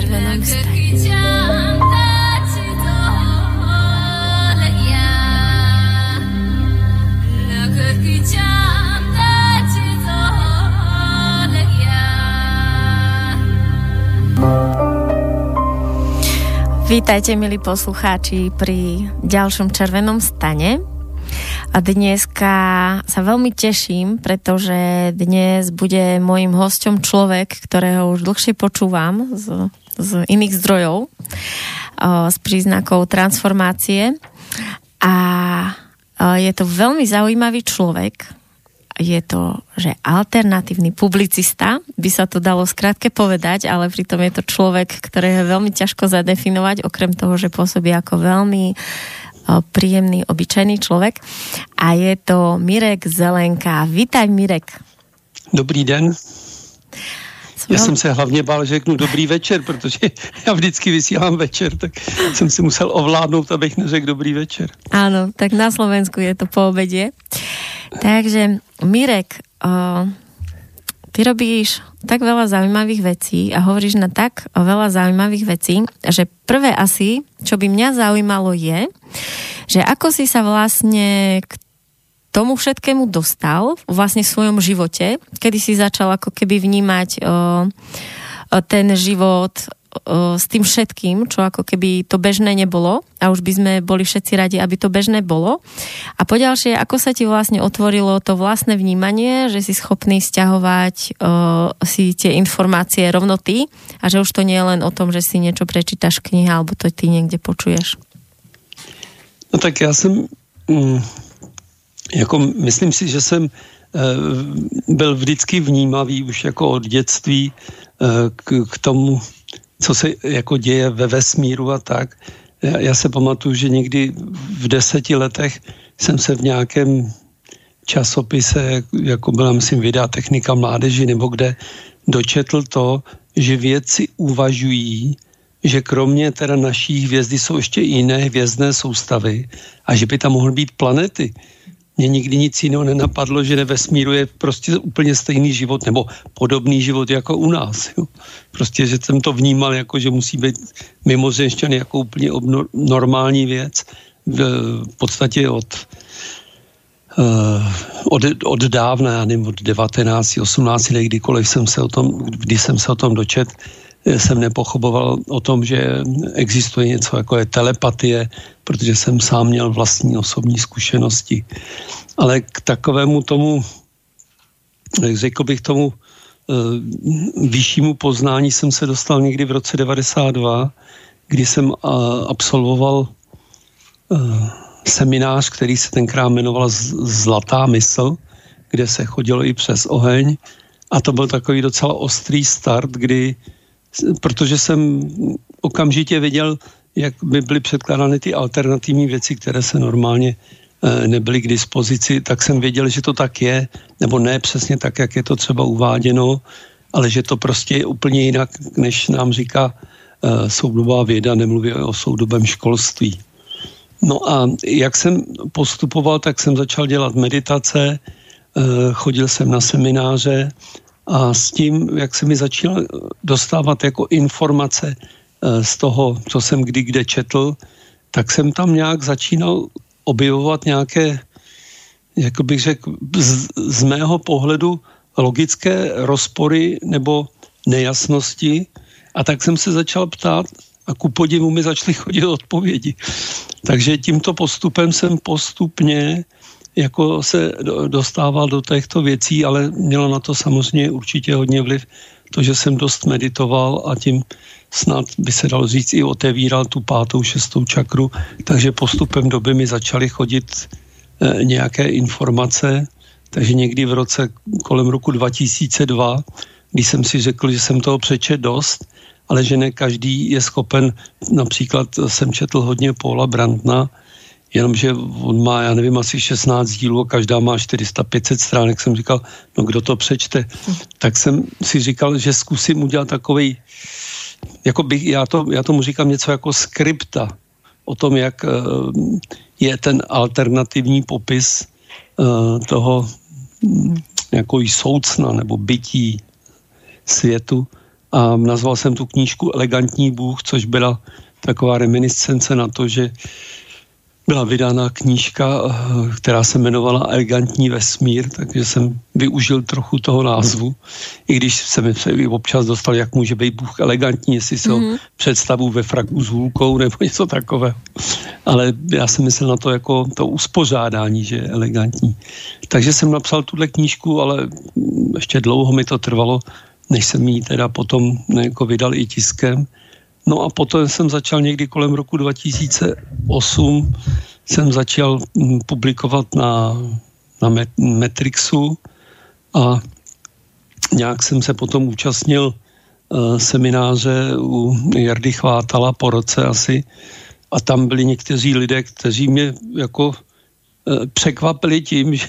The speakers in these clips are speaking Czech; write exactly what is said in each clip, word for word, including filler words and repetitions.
červenom stane. Vítajte, milí poslucháči, pri ďalšom červenom stane. A dneska sa veľmi teším, pretože dnes bude mojím hosťom človek, ktorého už dlhšie počúvam z, z iných zdrojov, o, z príznakov transformácie. A o, je to veľmi zaujímavý človek. Je to, že alternatívny publicista, by sa to dalo skrátke povedať, ale pritom je to človek, ktorého je veľmi ťažko zadefinovať, okrem toho, že pôsobí ako veľmi príjemný, obyčajný človek. A je to Mirek Zelenka. Vítaj, Mirek. Dobrý den. Som ja veľmi... som sa hlavne bál, že řeknu dobrý večer, protože ja vždycky vysílám večer, tak som si musel ovládnout, abych neřekl dobrý večer. Áno, tak na Slovensku je to po obede. Takže, Mirek, o, ty robíš tak veľa zaujímavých vecí a hovoríš na tak veľa zaujímavých vecí, že prvé asi, čo by mňa zaujímalo je, že ako si sa vlastne k tomu všetkému dostal vlastne v svojom živote, kedy si začal ako keby vnímať o, o, ten život o, s tým všetkým, čo ako keby to bežné nebolo a už by sme boli všetci radi, aby to bežné bolo. A poďalšie, ako sa ti vlastne otvorilo to vlastné vnímanie, že si schopný sťahovať o, si tie informácie rovno ty a že už to nie je len o tom, že si niečo prečítaš v knihe alebo to ty niekde počuješ. No tak ja som... Mm... Jako, myslím si, že jsem byl vždycky vnímavý už jako od dětství k, k tomu, co se jako děje ve vesmíru a tak. Já, já se pamatuju, že někdy v deseti letech jsem se v nějakém časopise, jako byla, myslím, Videa technika mládeži, nebo kde, dočetl to, že vědci uvažují, že kromě teda naší hvězdy jsou ještě jiné hvězdné soustavy a že by tam mohly být planety. Mně nikdy nic jiného nenapadlo, že vesmíru je prostě úplně stejný život nebo podobný život jako u nás. Jo. Prostě, že jsem to vnímal jako, že musí být mimozemšťan jako úplně obno, normální věc. V podstatě od, od, od dávna, já nevím, od devatenácti, osmnácti, kdykoliv jsem se o tom, když jsem se o tom dočet, jsem nepochopoval o tom, že existuje něco jako je telepatie, protože jsem sám měl vlastní osobní zkušenosti. Ale k takovému tomu, řekl bych tomu vyššímu poznání jsem se dostal někdy v roce devadesát dva, kdy jsem absolvoval seminář, který se tenkrát jmenoval Zlatá mysl, kde se chodilo i přes oheň. A to byl takový docela ostrý start, kdy protože jsem okamžitě viděl, jak by byly předkládány ty alternativní věci, které se normálně nebyly k dispozici, tak jsem věděl, že to tak je, nebo ne přesně tak, jak je to třeba uváděno, ale že to prostě je úplně jinak, než nám říká soudobá věda, nemluví o soudobém školství. No a jak jsem postupoval, tak jsem začal dělat meditace, chodil jsem na semináře, a s tím, jak se mi začal dostávat jako informace z toho, co jsem kdy kde četl, tak jsem tam nějak začínal objevovat nějaké, jako bych řekl, z, z mého pohledu logické rozpory nebo nejasnosti. A tak jsem se začal ptát a ku podivu mi začaly chodit odpovědi. Takže tímto postupem jsem postupně jako se dostával do těchto věcí, ale mělo na to samozřejmě určitě hodně vliv to, že jsem dost meditoval a tím snad by se dalo říct i otevíral tu pátou, šestou čakru, takže postupem doby mi začaly chodit e, nějaké informace, takže někdy v roce kolem roku dva tisíce dva, když jsem si řekl, že jsem toho přečet dost, ale že ne každý je schopen, například jsem četl hodně Paula Brandtna, jenomže on má, já nevím, asi šestnáct dílů a každá má čtyři sta pět set stránek. Jsem říkal, no kdo to přečte? Tak jsem si říkal, že zkusím udělat takovej, jako bych, já, to, já tomu říkám něco jako skripta o tom, jak je ten alternativní popis toho nějakou soucna nebo bytí světu a nazval jsem tu knížku Elegantní bůh, což byla taková reminiscence na to, že byla vydána knížka, která se jmenovala Elegantní vesmír, takže jsem využil trochu toho názvu, i když jsem se občas dostal, jak může být Bůh elegantní, jestli se mm-hmm. ho představu ve fraku s hůlkou nebo něco takového. Ale já jsem myslel na to jako to uspořádání, že je elegantní. Takže jsem napsal tuhle knížku, ale ještě dlouho mi to trvalo, než jsem ji teda potom jako vydal i tiskem. No a potom jsem začal někdy kolem roku dva tisíce osm, jsem začal publikovat na, na Metrixu a nějak jsem se potom účastnil uh, semináře u Jardy Chvátala po roce asi a tam byli někteří lidé, kteří mě jako překvapili tím, že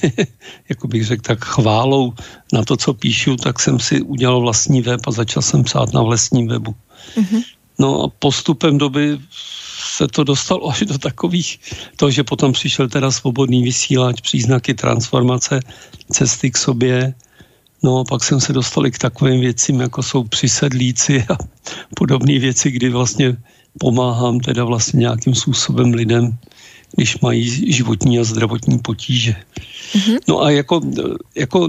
jako bych řekl tak chválou na to, co píšu, tak jsem si udělal vlastní web a začal jsem psát na vlastním webu. Mm-hmm. No a postupem doby se to dostalo až do takových toho, že potom přišel teda Svobodný vysílač, Příznaky transformace, Cesty k sobě. No a pak jsem se dostal i k takovým věcím, jako jsou Přisedlíci a podobné věci, kdy vlastně pomáhám teda vlastně nějakým způsobem lidem, když mají životní a zdravotní potíže. Mm-hmm. No a jako, jako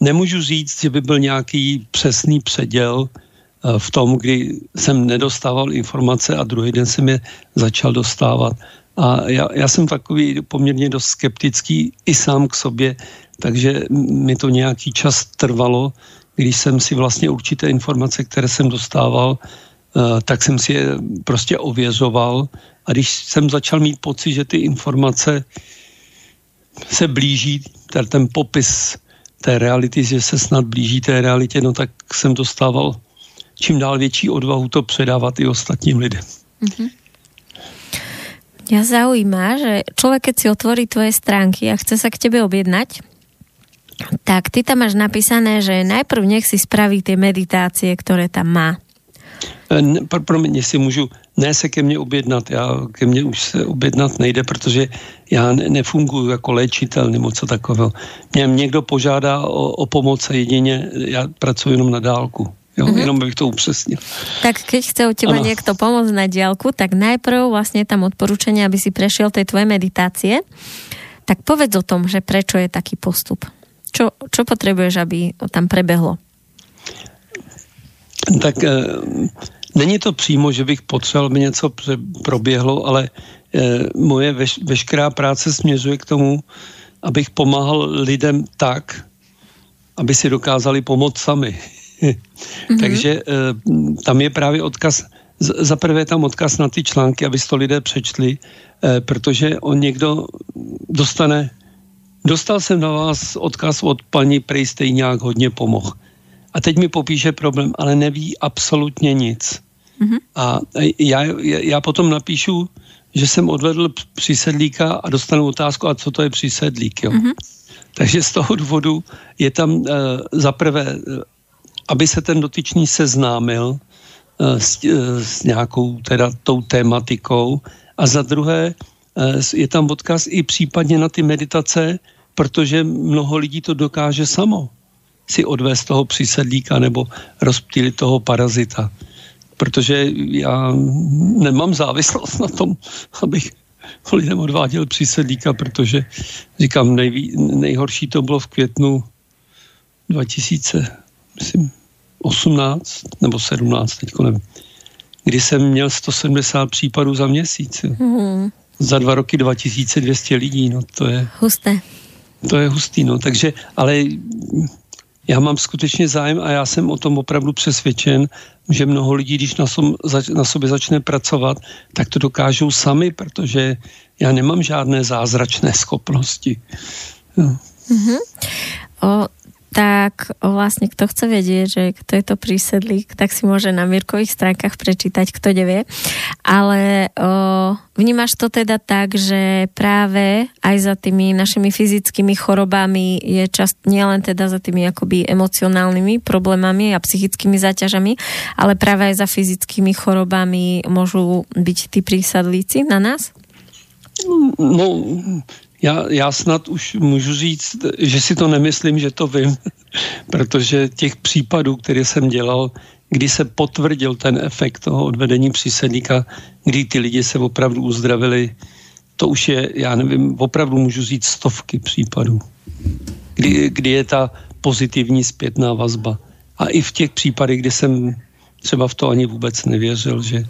nemůžu říct, že by byl nějaký přesný předěl v tom, kdy jsem nedostával informace a druhý den jsem je začal dostávat. A já, já jsem takový poměrně dost skeptický i sám k sobě, takže mi to nějaký čas trvalo, když jsem si vlastně určité informace, které jsem dostával, tak jsem si je prostě ověřoval. A když jsem začal mít pocit, že ty informace se blíží, ten popis té reality, že se snad blíží té realitě, no tak jsem dostával čím dál větší odvahu to předávat i ostatním lidem. Mm-hmm. Mňa zaujíma, že človek, keď si otvorí tvoje stránky a chce sa k tebe objednať, tak ty tam máš napísané, že najprv nech si spraví tie meditácie, ktoré tam má. E, pr- promiň, si môžu, ne se ke mne objednat, ja, ke mne už se objednat nejde, protože ja ne- nefunguju ako léčitel nebo co takového. Mne niekto požádá o, o pomoc a jedine ja pracujem jenom na dálku. Jo, mm-hmm. Jenom bych to upřesnil. Tak keď chce od teba ano. niekto pomôcť na diaľku, tak najprv vlastne tam odporúčanie, aby si prešiel tej tvojej meditácie. Tak povedz o tom, že prečo je taký postup. Čo, čo potrebuješ, aby tam prebehlo? Tak e, není to přímo, že bych potřeboval, by něco proběhlo, ale e, moje veš, veškerá práce směřuje k tomu, abych pomáhal lidem tak, aby si dokázali pomoct sami. Mm-hmm. Takže tam je právě odkaz, zaprvé tam odkaz na ty články, aby to lidé přečtli, protože on někdo dostane, dostal jsem na vás odkaz od paní Prej Stejňák hodně pomohl. A teď mi popíše problém, ale neví absolutně nic. Mm-hmm. A já, já potom napíšu, že jsem odvedl přísedlíka a dostanu otázku, a co to je přísedlík, jo. Mm-hmm. Takže z toho důvodu je tam zaprvé, aby se ten dotyčný seznámil s, s nějakou teda tou tématikou a za druhé je tam odkaz i případně na ty meditace, protože mnoho lidí to dokáže samo si odvést toho přísedlíka nebo rozptýlit toho parazita. Protože já nemám závislost na tom, abych lidem odváděl přísedlíka, protože říkám, nejví, nejhorší to bylo v květnu dva tisíce osmnáct nebo sedmnáct, teďko nevím, kdy jsem měl sto sedmdesát případů za měsíc. Mm. Za dva roky dva tisíce dvě stě lidí, no to je... Husté. To je hustý, no, takže, ale já mám skutečně zájem a já jsem o tom opravdu přesvědčen, že mnoho lidí, když na, som, zač, na sobě začne pracovat, tak to dokážou sami, protože já nemám žádné zázračné schopnosti. No. Mm-hmm. O... tak vlastne kto chce vedieť, že kto je to prísedlík, tak si môže na Mirkových stránkach prečítať, kto nevie. Ale o, vnímaš to teda tak, že práve aj za tými našimi fyzickými chorobami je čas, nielen teda za tými akoby emocionálnymi problémami a psychickými záťažami, ale práve aj za fyzickými chorobami môžu byť tí prísadlíci na nás? No... Já, já snad už můžu říct, že si to nemyslím, že to vím, protože těch případů, které jsem dělal, kdy se potvrdil ten efekt toho odvedení přísedníka, kdy ty lidi se opravdu uzdravili. To už je, já nevím, opravdu můžu říct stovky případů, kdy, kdy je ta pozitivní zpětná vazba. A i v těch případech, kdy jsem třeba v to ani vůbec nevěřil, že...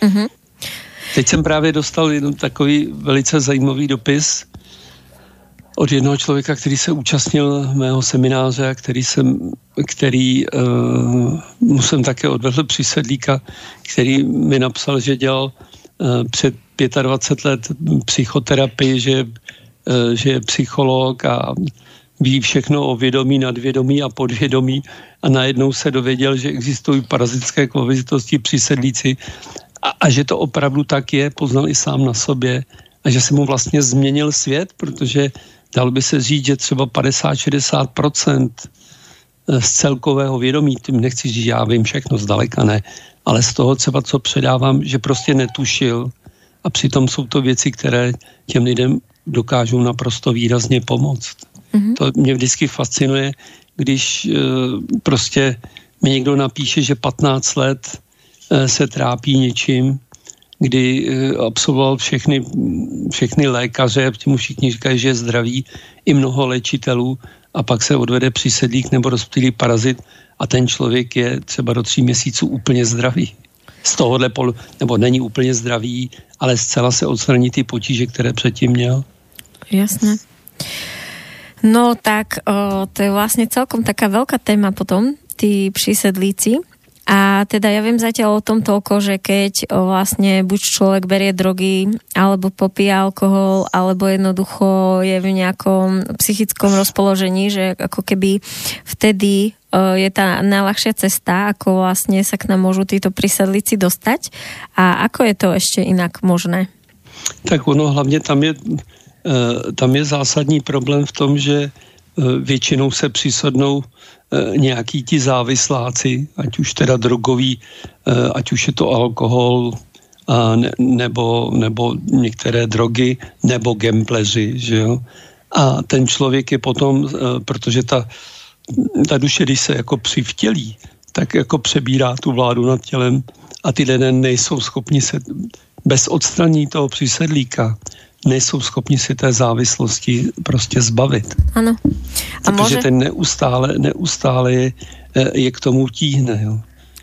Mm-hmm. Teď jsem právě dostal jeden takový velice zajímavý dopis od jednoho člověka, který se účastnil mého semináře a který, jsem, který uh, mu jsem také odvedl přísedlíka, který mi napsal, že dělal uh, před dvacet pět let psychoterapii, že, uh, že je psycholog a ví všechno o vědomí, nadvědomí a podvědomí a najednou se dověděl, že existují parazitské kovitosti přísedlíci a, a že to opravdu tak je, poznal i sám na sobě a že se mu vlastně změnil svět, protože dalo by se říct, že třeba padesát až šedesát procent z celkového vědomí, tím nechci říct, já vím všechno, zdaleka ne, ale z toho třeba, co předávám, že prostě netušil a přitom jsou to věci, které těm lidem dokážou naprosto výrazně pomoct. Mm-hmm. To mě vždycky fascinuje, když e, prostě mi někdo napíše, že patnáct let e, se trápí něčím, kdy e, absolvoval všechny, všechny lékaře, mu všichni říkají, že je zdravý, i mnoho léčitelů a pak se odvede přísedlík nebo rozptýlí parazit a ten člověk je třeba do tří měsíců úplně zdravý. Z tohohle pol, nebo není úplně zdravý, ale zcela se odstraní ty potíže, které předtím měl. Jasné. No tak o, to je vlastne celkom taká veľká téma potom, tí prísedlíci. A teda ja viem zatiaľ o tom toľko, že keď o, vlastne buď človek berie drogy, alebo popíja alkohol, alebo jednoducho je v nejakom psychickom rozpoložení, že ako keby vtedy o, je tá najľahšia cesta, ako vlastne sa k nám môžu títo prísedlíci dostať. A ako je to ešte inak možné? Tak ono hlavne tam je... tam je zásadní problém v tom, že většinou se přisadnou nějaký ti závisláci, ať už teda drogový, ať už je to alkohol, a ne, nebo, nebo některé drogy, nebo gambleři, že jo. A ten člověk je potom, protože ta, ta duše, když se jako přivtělí, tak jako přebírá tu vládu nad tělem a ty lidé nejsou schopni se bez odstranění toho přísedlíka nejsou schopni si té závislosti prostě zbavit. Ano. A protože ten neustále, neustále je, je k tomu tíhne. Jo.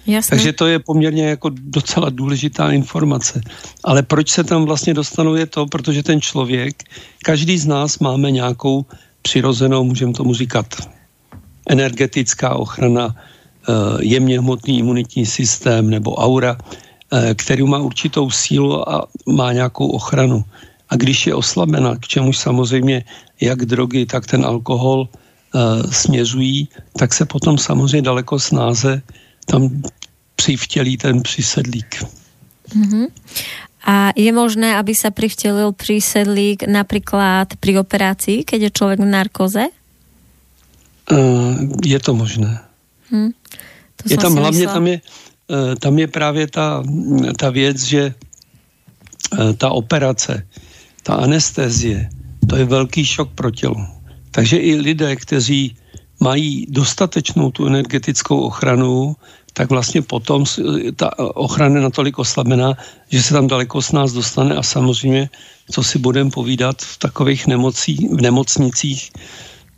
Jasné. Takže to je poměrně jako docela důležitá informace. Ale proč se tam vlastně dostanou je to, protože ten člověk, každý z nás máme nějakou přirozenou, můžeme tomu říkat, energetická ochrana, jemně hmotný imunitní systém nebo aura, který má určitou sílu a má nějakou ochranu. A když je oslabena, k čemuž samozřejmě jak drogy, tak ten alkohol e, směřují, tak se potom samozřejmě daleko snáze tam přivtělí ten přísedlík. Mm-hmm. A je možné, aby se přivtělil přísedlík například při operaci, keď je člověk v narkoze? E, je to možné. Hm. To je tam hlavně, tam je, e, tam je právě ta, ta věc, že e, ta operace, ta anestézie, to je velký šok pro tělo. Takže i lidé, kteří mají dostatečnou tu energetickou ochranu, tak vlastně potom ta ochrana je natolik oslabená, že se tam daleko z nás dostane a samozřejmě, co si budeme povídat, v takových nemocí, v nemocnicích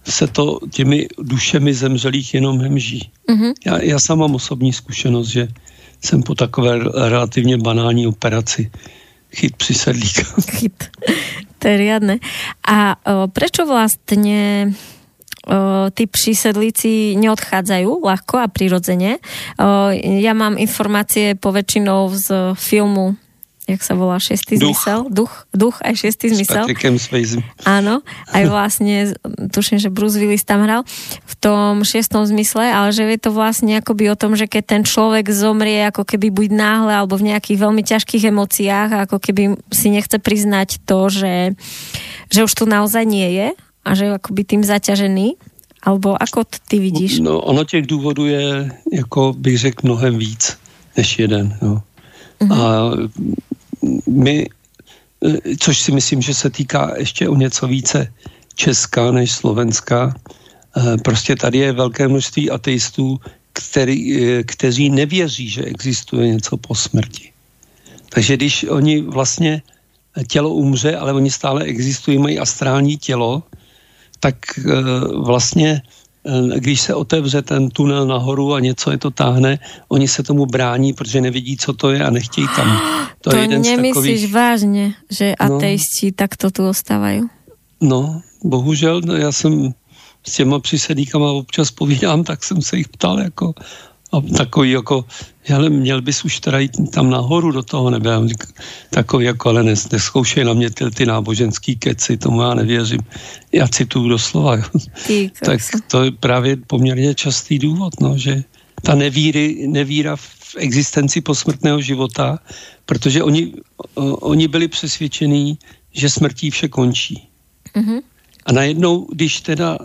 se to těmi dušemi zemřelých jenom hemží. Mm-hmm. Já, já sám mám osobní zkušenost, že jsem po takové relativně banální operaci chyt prísedlíka. Chyt. To je riadne. A o, prečo vlastne o, tí prísedlíci neodchádzajú ľahko a prirodzene? O, ja mám informácie poväčšinou z filmu, jak sa volá, Šestý smysl? Duch. Duch aj Šestý smysl. Áno. Aj vlastne, tuším, že Bruce Willis tam hral v tom Šestom zmysle, ale že je to vlastne akoby o tom, že keď ten človek zomrie ako keby buď náhle, alebo v nejakých veľmi ťažkých emóciách, ako keby si nechce priznať to, že, že už tu naozaj nie je a že je akoby tým zaťažený. Alebo ako ty vidíš? No, ono těch důvodů je, jako bych řekl, mnohem víc než jeden, jo. A my, což si myslím, že se týká ještě o něco více Česka než Slovenska, prostě tady je velké množství ateistů, který, kteří nevěří, že existuje něco po smrti. Takže když oni vlastně tělo umře, ale oni stále existují, mají astrální tělo, tak vlastně, když se otevře ten tunel nahoru a něco je to táhne, oni se tomu brání, protože nevidí, co to je a nechtějí tam. To, to je jeden nemyslíš takových... vážně, že ateisti no, takto tu ostávají? No, bohužel, no, já jsem s těma přisedníkama občas povídám, tak jsem se jich ptal, jako a takový, jako, hele, měl bys už teda jít tam nahoru do toho nebe, takový, jako, ale ne, neskoušej na mě ty, ty náboženský keci, tomu já nevěřím. Já cituju doslova. Tak to je právě poměrně častý důvod, no, že ta nevíry, nevíra v existenci posmrtného života, protože oni, oni byli přesvědčení, že smrtí vše končí. Mm-hmm. A najednou, když teda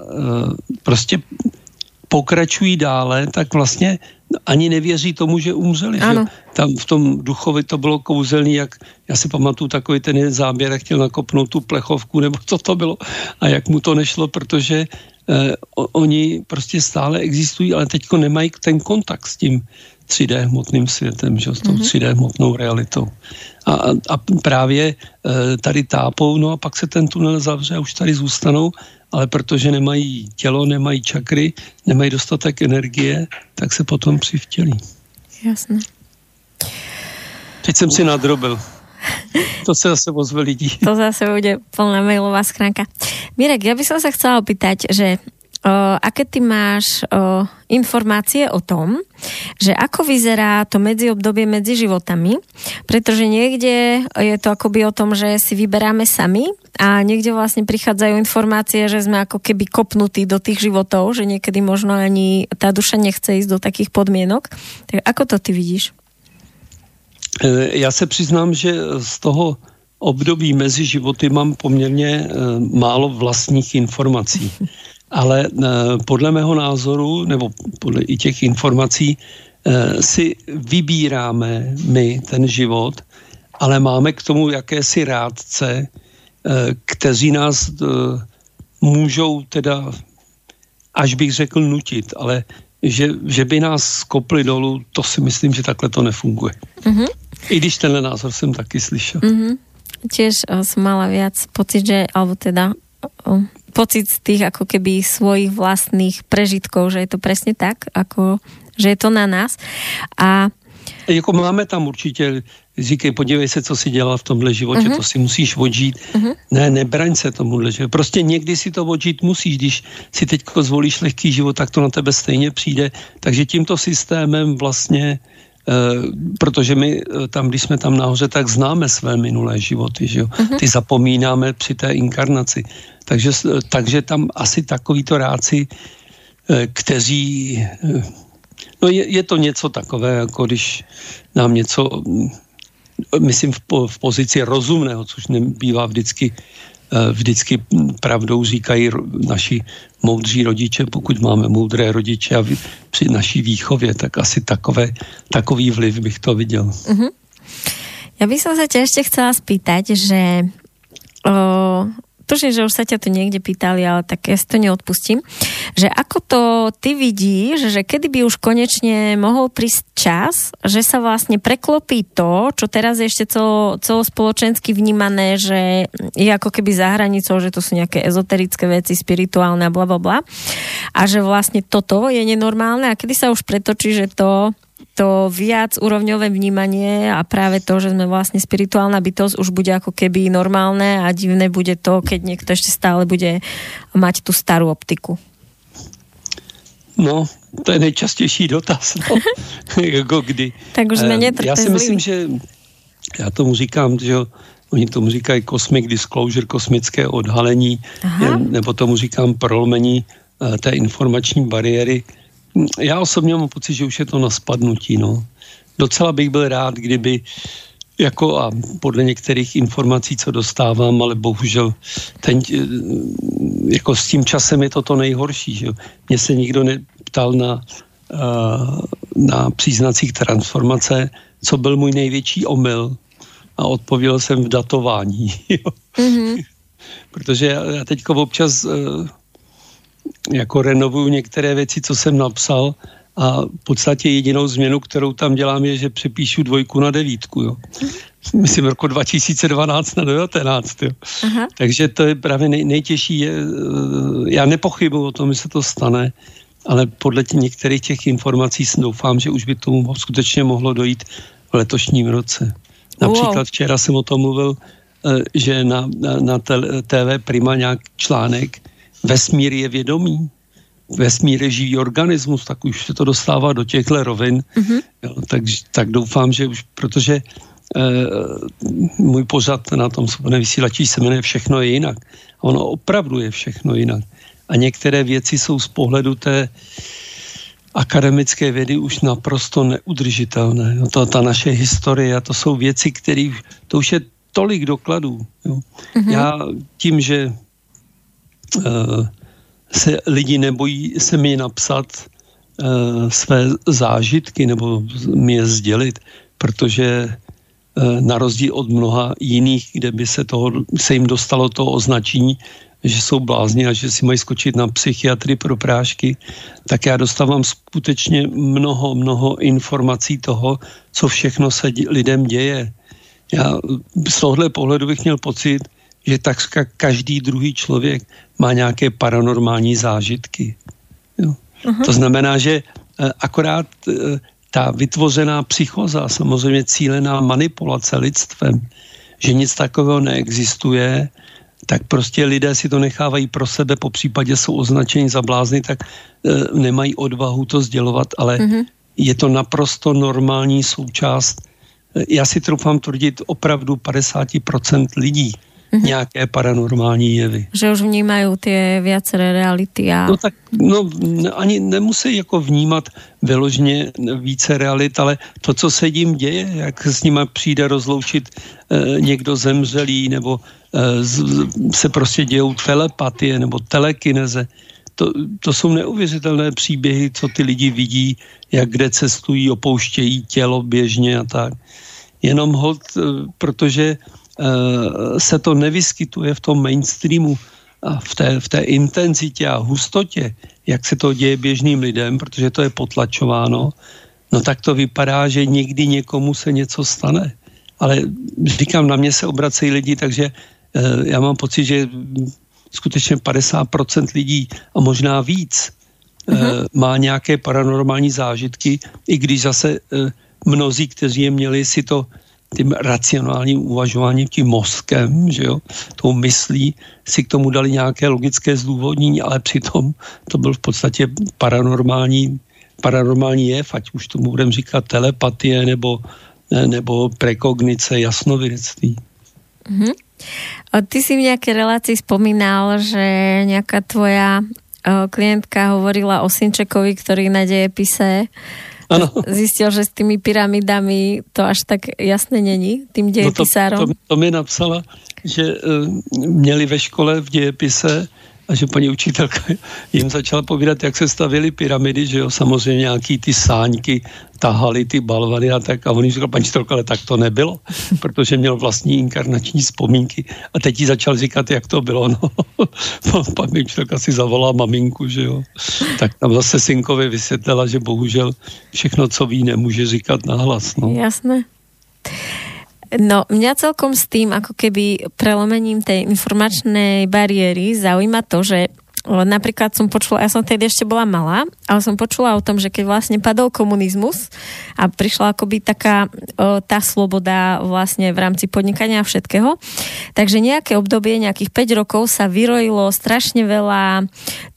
prostě pokračují dále, tak vlastně ani nevěří tomu, že umřeli. Že? Tam v tom duchovi to bylo kouzelný, jak já si pamatuju takový ten jeden záběr, jak chtěl nakopnout tu plechovku, nebo co to bylo, a jak mu to nešlo, protože eh, oni prostě stále existují, ale teďko nemají ten kontakt s tím tří dé hmotným světem, že? S tou tří dé hmotnou realitou. A, a, a právě eh, tady tápou, no a pak se ten tunel zavře a už tady zůstanou, ale protože nemají tělo, nemají čakry, nemají dostatek energie, tak se potom přivtělí. Jasné. Teď jsem si nadrobil. To se zase ozve lidí. To zase bude plná mailová schránka. Mirek, ja by som sa chcela opýtať, že Uh, aké ty máš uh, informácie o tom, že ako vyzerá to medziobdobie medzi životami, pretože niekde je to akoby o tom, že si vyberáme sami a niekde vlastne prichádzajú informácie, že sme ako keby kopnutí do tých životov, že niekedy možno ani tá duša nechce ísť do takých podmienok. Tak ako to ty vidíš? Ja sa priznám, že z toho období mezi životy mám poměrně málo vlastních informací. Ale podle mého názoru, nebo podle i těch informací, si vybíráme my ten život, ale máme k tomu jakési rádce, kteří nás můžou teda, až bych řekl, nutit, ale že, že by nás skopli dolů, to si myslím, že takhle to nefunguje. Mm-hmm. I když tenhle názor jsem taky slyšel. Mm-hmm. Tiež som mala viac pocit, že, alebo teda pocit z tých ako keby svojich vlastných prežitkov, že je to presne tak, ako, že je to na nás. A jako máme tam určitě, říkej, podívej se, co si dělá v tomhle životě, uh-huh. to si musíš odžít. Uh-huh. Ne, nebraň se tomuhle, že prostě někdy si to odžít musíš, když si teďko zvolíš lehký život, tak to na tebe stejně přijde. Takže tímto systémem vlastně, protože my tam, když jsme tam nahoře, tak známe své minulé životy, že jo? Uh-huh. Ty zapomínáme při té inkarnaci. Takže, takže tam asi takovýto ráci, kteří, no je, je to něco takové, jako když nám něco, myslím v, po, v pozici rozumného, což nebývá vždycky, vždycky pravdou, říkají naši moudří rodiče, pokud máme moudré rodiče a při naší výchově, tak asi takové, takový vliv bych to viděl. Uh-huh. Ja by som sa ťa ešte chcela spýtať, že uh, tužím, že už sa ťa tu niekde pýtali, ale tak ja si to neodpustím, že ako to ty vidíš, že kedy by už konečne mohol prísť čas, že sa vlastne preklopí to, čo teraz je ešte celo, celospoločensky vnímané, že je ako keby za hranicou, že to sú nejaké ezoterické veci, spirituálne a blablabla. A že vlastne toto je nenormálne a kedy sa už pretočí, že to... to viac úrovňové vnímanie a práve to, že sme vlastne spirituálna bytosť, už bude ako keby normálne a divné bude to, keď niekto ešte stále bude mať tú starú optiku. No, to je nejčastější dotaz. No. Jako kdy. Tak už sme netrpezliví. Ja si myslím, že ja tomu říkám, že oni tomu říkají cosmic disclosure, kosmické odhalení, Aha. nebo tomu říkám prolomení té informační bariéry. Já osobně mám pocit, že už je to na spadnutí, no. Docela bych byl rád, kdyby, jako a podle některých informací, co dostávám, ale bohužel ten, jako s tím časem je to to nejhorší, že? Mně se nikdo neptal na, na příznacích transformace, co byl můj největší omyl a odpověděl jsem v datování, jo. Mm-hmm. Protože já teďko občas... jako renovuju některé věci, co jsem napsal A v podstatě jedinou změnu, kterou tam dělám, je, že přepíšu dvojku na devítku, jo. Myslím, roku dva tisíce dvanáct na devatenáct, jo. Aha. Takže to je právě nej, nejtěžší. Je, já nepochybuji o tom, že se to stane, ale podle tě, některých těch informací doufám, že už by tomu skutečně mohlo dojít v letošním roce. Například wow. Včera jsem o tom mluvil, že na, na, na té vé Prima nějak článek Vesmír je vědomí. Vesmír je živý organismus, tak už se to dostává do těchto rovin. Mm-hmm. Jo, tak, tak doufám, že už, protože e, můj pořad na tom svobodném vysílači se jmenuje Všechno je jinak. A ono opravdu je všechno jinak. A některé věci jsou z pohledu té akademické vědy už naprosto neudržitelné. Jo, to, ta naše historie, a to jsou věci, které, to už je tolik dokladů. Jo. Mm-hmm. Já tím, že e, se lidi nebojí se mi napsat e, své zážitky nebo mi je sdělit, protože e, na rozdíl od mnoha jiných, kde by se, toho, se jim dostalo toho označení, že jsou blázni a že si mají skočit na psychiatry pro prášky, tak já dostávám skutečně mnoho, mnoho informací toho, co všechno se d- lidem děje. Já z tohohle pohledu bych měl pocit, že takřka každý druhý člověk má nějaké paranormální zážitky. Jo. Uh-huh. To znamená, že akorát ta vytvořená psychoza, samozřejmě cílená manipulace lidstvem, že nic takového neexistuje, tak prostě lidé si to nechávají pro sebe, po případě jsou označeni za blázny, tak nemají odvahu to sdělovat, ale uh-huh. je to naprosto normální součást. Já si troufám tvrdit opravdu padesát procent lidí, Mm-hmm. nejaké paranormální jevy. Že už vnímajú tie viaceré reality. A... No tak no, ani nemusí jako vnímat vyloženě více realit, ale to, co se jim děje, jak s nima přijde rozloučit eh, někdo zemřelý, nebo eh, z, se prostě dějou telepatie, nebo telekineze. To, to jsou neuvěřitelné příběhy, co ty lidi vidí, jak kde cestují, opouštějí tělo běžně a tak. Jenom hod, eh, protože se to nevyskytuje v tom mainstreamu a v té, v té intenzitě a hustotě, jak se to děje běžným lidem, protože to je potlačováno, no tak to vypadá, že někdy někomu se něco stane. Ale říkám, na mě se obracejí lidi, takže já mám pocit, že skutečně padesát procent lidí a možná víc uh-huh. má nějaké paranormální zážitky, i když zase mnozí, kteří je měli, si to tím racionálním uvažováním, tím mozkem, že jo, tou myslí, si k tomu dali nějaké logické zdůvodnění, ale přitom to byl v podstatě paranormální, paranormální jev, ať už tomu budeme říkat telepatie nebo, ne, nebo prekognice, jasnovědectví. Mm-hmm. Ty si v nějaké relaci spomínal, že nějaká tvoja klientka hovorila o synčekovi, který na dějepise ano. Zistil, že s tými pyramidami to až tak jasné není, tým dějepisárom. No to, to, to mi napsala, že e, měli ve škole v dějepise a že paní učitelka jim začala povídat, jak se stavěly pyramidy, že jo, samozřejmě nějaký ty sáňky tahaly, ty balvany a tak. A on jim říkal, paní učitelka, ale tak to nebylo, protože měl vlastní inkarnační vzpomínky. A teď jí začal říkat, jak to bylo. No, paní učitelka si zavolala maminku, že jo. Tak tam zase synkovi vysvětlila, že bohužel všechno, co ví, nemůže říkat nahlas. No. Jasné. No, mňa celkom s tým, ako keby prelomením tej informačnej bariéry zaujíma to, že napríklad som počula, ja som tedy ešte bola malá, ale som počula o tom, že keď vlastne padol komunizmus a prišla akoby taká o, tá sloboda vlastne v rámci podnikania a všetkého, takže nejaké obdobie, nejakých päť rokov sa vyrojilo strašne veľa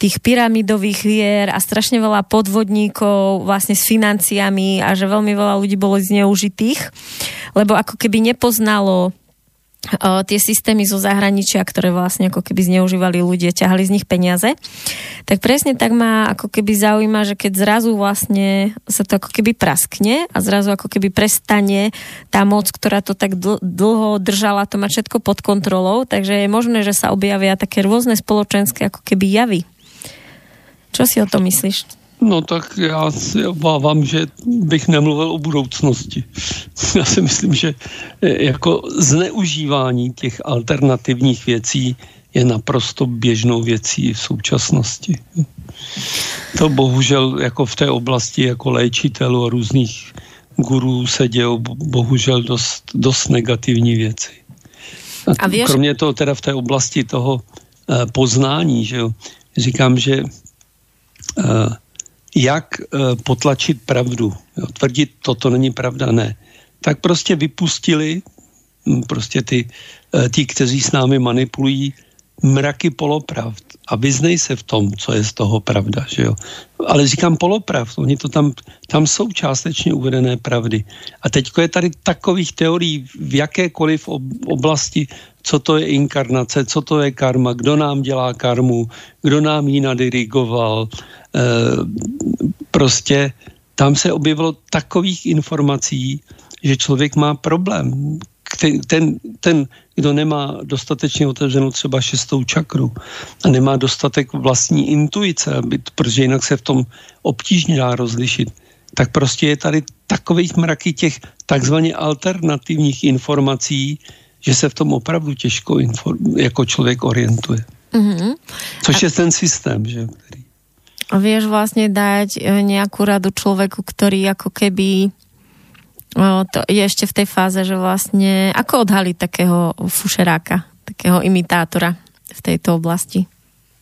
tých pyramidových hier a strašne veľa podvodníkov vlastne s financiami a že veľmi veľa ľudí bolo zneužitých, lebo ako keby nepoznalo tie systémy zo zahraničia, ktoré vlastne ako keby zneužívali ľudia, ťahali z nich peniaze. Tak presne tak ma ako keby zaujíma, že keď zrazu vlastne sa to ako keby praskne a zrazu ako keby prestane tá moc, ktorá to tak dl- dlho držala, to má všetko pod kontrolou, takže je možné, že sa objavia také rôzne spoločenské ako keby javy. Čo si o tom myslíš? No tak já si obávám, že bych nemluvil o budoucnosti. Já si myslím, že jako zneužívání těch alternativních věcí je naprosto běžnou věcí v současnosti. To bohužel jako v té oblasti jako léčitelů a různých gurů se dějou bohužel dost, dost negativní věci. A věř... kromě toho teda v té oblasti toho eh, poznání, že jo, říkám, že eh, jak eh, potlačit pravdu, jo, tvrdit toto není pravda, ne, tak prostě vypustili prostě ty, eh, ty, kteří s námi manipulují, mraky polopravd a vyznej se v tom, co je z toho pravda, že jo. Ale říkám polopravd, oni to tam, tam jsou částečně uvedené pravdy. A teďko je tady takových teorií v jakékoliv oblasti, co to je inkarnace, co to je karma, kdo nám dělá karmu, kdo nám ji nadirigoval. E, prostě tam se objevilo takových informací, že člověk má problém. Ten, ten, kdo nemá dostatečně otevřenou třeba šestou čakru a nemá dostatek vlastní intuice, aby, protože jinak se v tom obtížně dá rozlišit, tak prostě je tady takových mraky těch takzvaně alternativních informací, že se v tom opravdu těžko inform, jako člověk orientuje. Mm-hmm. Což a... je ten systém, že? Který... A vieš vlastně dať nějakou radu člověku, který jako keby... O, to je ešte v tej fáze, že vlastne ako odhaliť takého fušeráka, takého imitátora v tejto oblasti?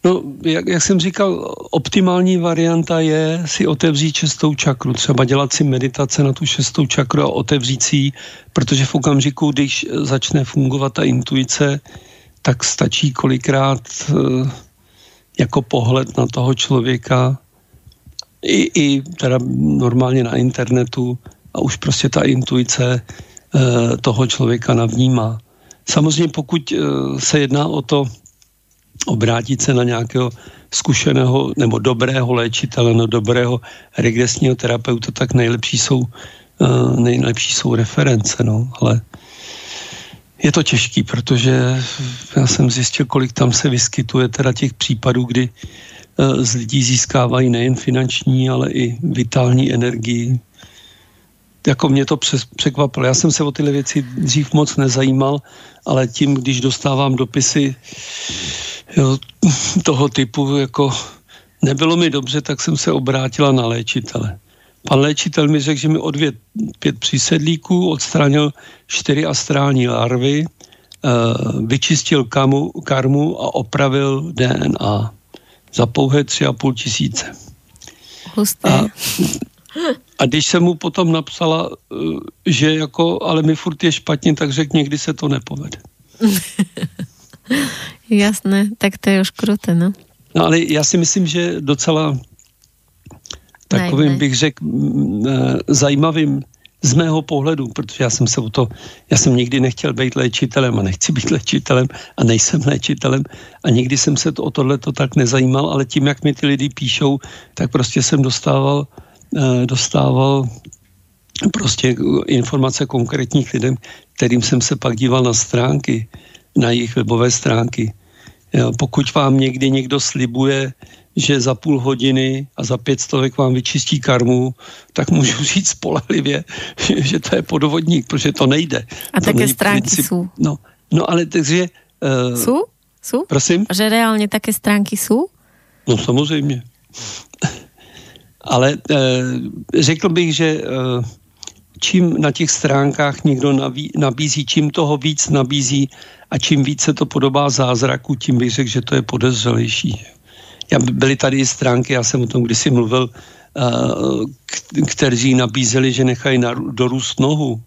No, jak, jak jsem říkal, optimální varianta je si otevřít šestou čakru, třeba dělat si meditace na tu šestou čakru a otevřít si ji, protože v okamžiku, když začne fungovat ta intuice, tak stačí kolikrát jako pohled na toho člověka i, i teda normálně na internetu, a už prostě ta intuice eh, toho člověka navnímá. Samozřejmě pokud eh, se jedná o to obrátit se na nějakého zkušeného nebo dobrého léčitele, nebo dobrého regresního terapeuta, tak nejlepší jsou, eh, nejlepší jsou reference. No. Ale je to těžký, protože já jsem zjistil, kolik tam se vyskytuje teda těch případů, kdy eh, z lidí získávají nejen finanční, ale i vitální energii. Jako mě to překvapilo. Já jsem se o tyhle věci dřív moc nezajímal, ale tím, když dostávám dopisy jo, toho typu, jako nebylo mi dobře, tak jsem se obrátila na léčitele. Pan léčitel mi řekl, že mi odvěd pět přísedlíků, odstranil čtyři astrální larvy, vyčistil kamu, karmu a opravil D N A za pouhé tři a půl tisíce. Husté. A, A když jsem mu potom napsala, že jako, ale mi furt je špatně, tak řekl, někdy se to nepovede. Jasné, tak to je už kruté, no. No ale já si myslím, že docela takovým nej, nej. bych řekl zajímavým z mého pohledu, protože já jsem se o to, já jsem nikdy nechtěl být léčitelem a nechci být léčitelem a nejsem léčitelem a nikdy jsem se to, o tohleto tak nezajímal, ale tím, jak mi ty lidi píšou, tak prostě jsem dostával dostával prostě informace konkrétních lidem, kterým jsem se pak díval na stránky, na jejich webové stránky. Pokud vám někdy někdo slibuje, že za půl hodiny a za pět stovek vám vyčistí karmu, tak můžu říct spolehlivě, že to je podvodník, protože to nejde. A také stránky jsou. No, no ale takže... Jsou? Jsou? Prosím? Že reálně také stránky jsou? No samozřejmě. Ale e, řekl bych, že e, čím na těch stránkách někdo naví, nabízí, čím toho víc nabízí a čím víc se to podobá zázraku, tím bych řekl, že to je podezřelejší. Já, byly tady i stránky, já jsem o tom kdysi mluvil, e, k, kteří nabízeli, že nechají na, dorůst nohu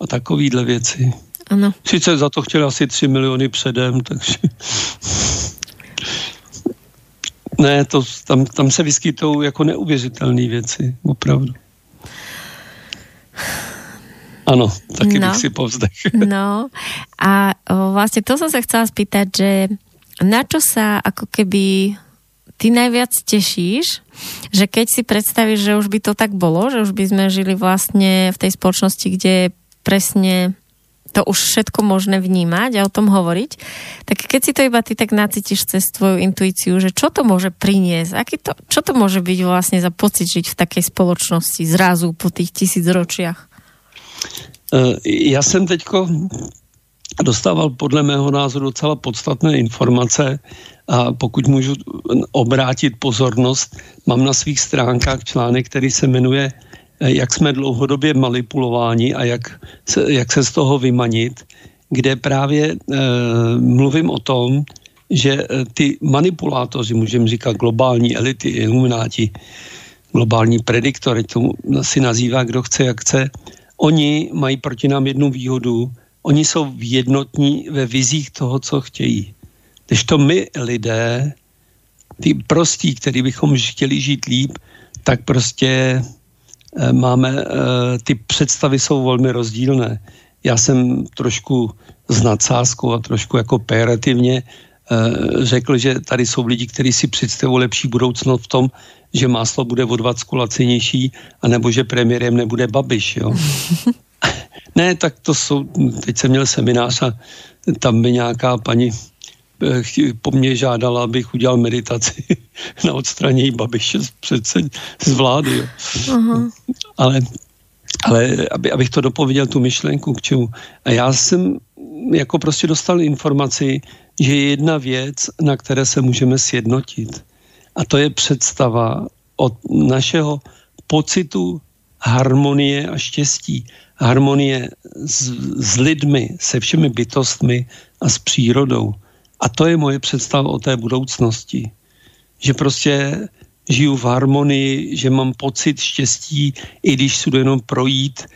a takovýhle věci. Ano. Sice za to chtěli asi tři miliony předem, takže... Ne, to, tam, tam se vyskytují jako neuvěřitelné věci, opravdu. Ano, taky no. bych si povzdech. No, a vlastně to jsem se chcela spýtať, že na čo sa ako keby ty najviac tešíš, že keď si predstavíš, že už by to tak bolo, že už by sme žili vlastne v tej spoločnosti, kde presne to už všetko možné vnímať a o tom hovoriť, tak keď si to iba ty tak nacítiš cez tvoju intuíciu, že čo to môže priniesť, aký to, čo to môže byť vlastne za pocit žiť v takej spoločnosti zrazu po tých tisícročiach? Ja som teďko dostával podle mého názoru docela podstatné informace a pokud můžu obrátit pozornost, mám na svých stránkách článek, který se jmenuje Jak jsme dlouhodobě manipulováni a jak se, jak se z toho vymanit, kde právě e, mluvím o tom, že ty manipulátoři, můžeme říkat globální elity, ilumináti, globální prediktory, to si nazývá kdo chce, jak chce, oni mají proti nám jednu výhodu, oni jsou jednotní ve vizích toho, co chtějí. Když to my lidé, ty prostí, který bychom chtěli žít líp, tak prostě máme, ty představy jsou velmi rozdílné. Já jsem trošku s nadsázkou a trošku jako pejorativně řekl, že tady jsou lidi, kteří si představují lepší budoucnost v tom, že máslo bude o dvacku lacinější, anebo že premiérem nebude Babiš, jo. Ne, tak to jsou, teď jsem měl seminář a tam by nějaká paní po mně žádala, abych udělal meditaci na odstranění Babiše přece z vlády, jo. Uh-huh. Ale, ale aby, abych to dopověděl, tu myšlenku k čemu. A já jsem jako prostě dostal informaci, že je jedna věc, na které se můžeme sjednotit. A to je představa od našeho pocitu harmonie a štěstí. Harmonie s, s lidmi, se všemi bytostmi a s přírodou. A to je moje představa o té budoucnosti. Že prostě žiju v harmonii, že mám pocit štěstí, i když se jdu jenom projít,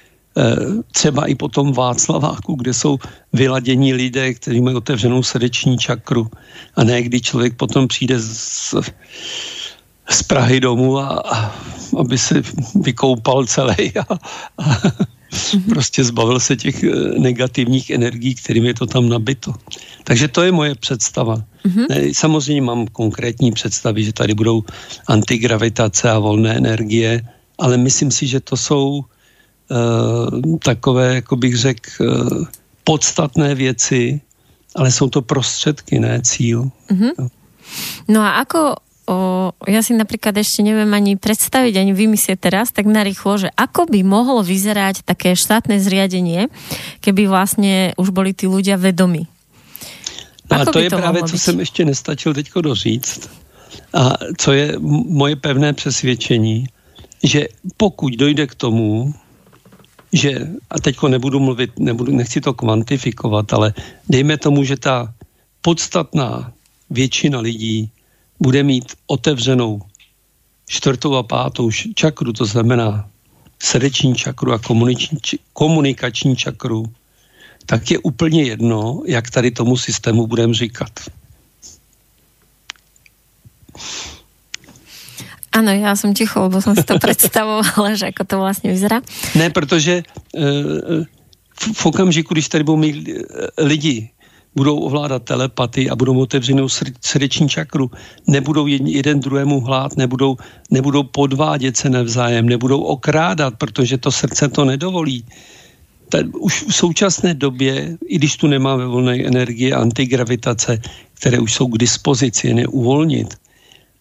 třeba i po tom Václaváku, kde jsou vyladění lidé, kteří mají otevřenou srdeční čakru. A ne, když člověk potom přijde z, z Prahy domů, a, a, aby se vykoupal celý a, a mm-hmm. prostě zbavil se těch negativních energií, kterým je to tam nabito. Takže to je moje představa. Mm-hmm. Samozřejmě mám konkrétní představy, že tady budou antigravitace a volné energie, ale myslím si, že to jsou takové, jako bych řekl, podstatné věci, ale jsou to prostředky, ne cíl. Mm-hmm. No a ako, o, ja si napríklad ešte neviem ani predstaviť, ani vymyslieť teraz, tak narýchlo, že ako by mohlo vyzerať také štátne zriadenie, keby vlastne už boli tí ľudia vedomí. No a to je to práve, co byť? Jsem ešte nestačil teďko doříct a co je moje pevné přesvědčení, že pokud dojde k tomu, že, a teďko nebudu mluvit, nebudu, nechci to kvantifikovat, ale dejme tomu, že ta podstatná většina lidí bude mít otevřenou čtvrtou a pátou čakru, to znamená srdeční čakru a komunikační čakru, tak je úplně jedno, jak tady tomu systému budeme říkat. Áno, ja som ticho, lebo som si to predstavovala, že ako to vlastne vyzerá. Ne, pretože e, v okamžiku, když tady budou mít lidi, budou ovládat telepaty a budou otevřenou srdeční čakru, nebudou jeden druhému hlát, nebudou, nebudou podvádět se navzájem, nebudou okrádat, protože to srdce to nedovolí. Ta, už v současné době, i když tu nemáme volné energie, antigravitace, které už jsou k dispozici, neuvolnit,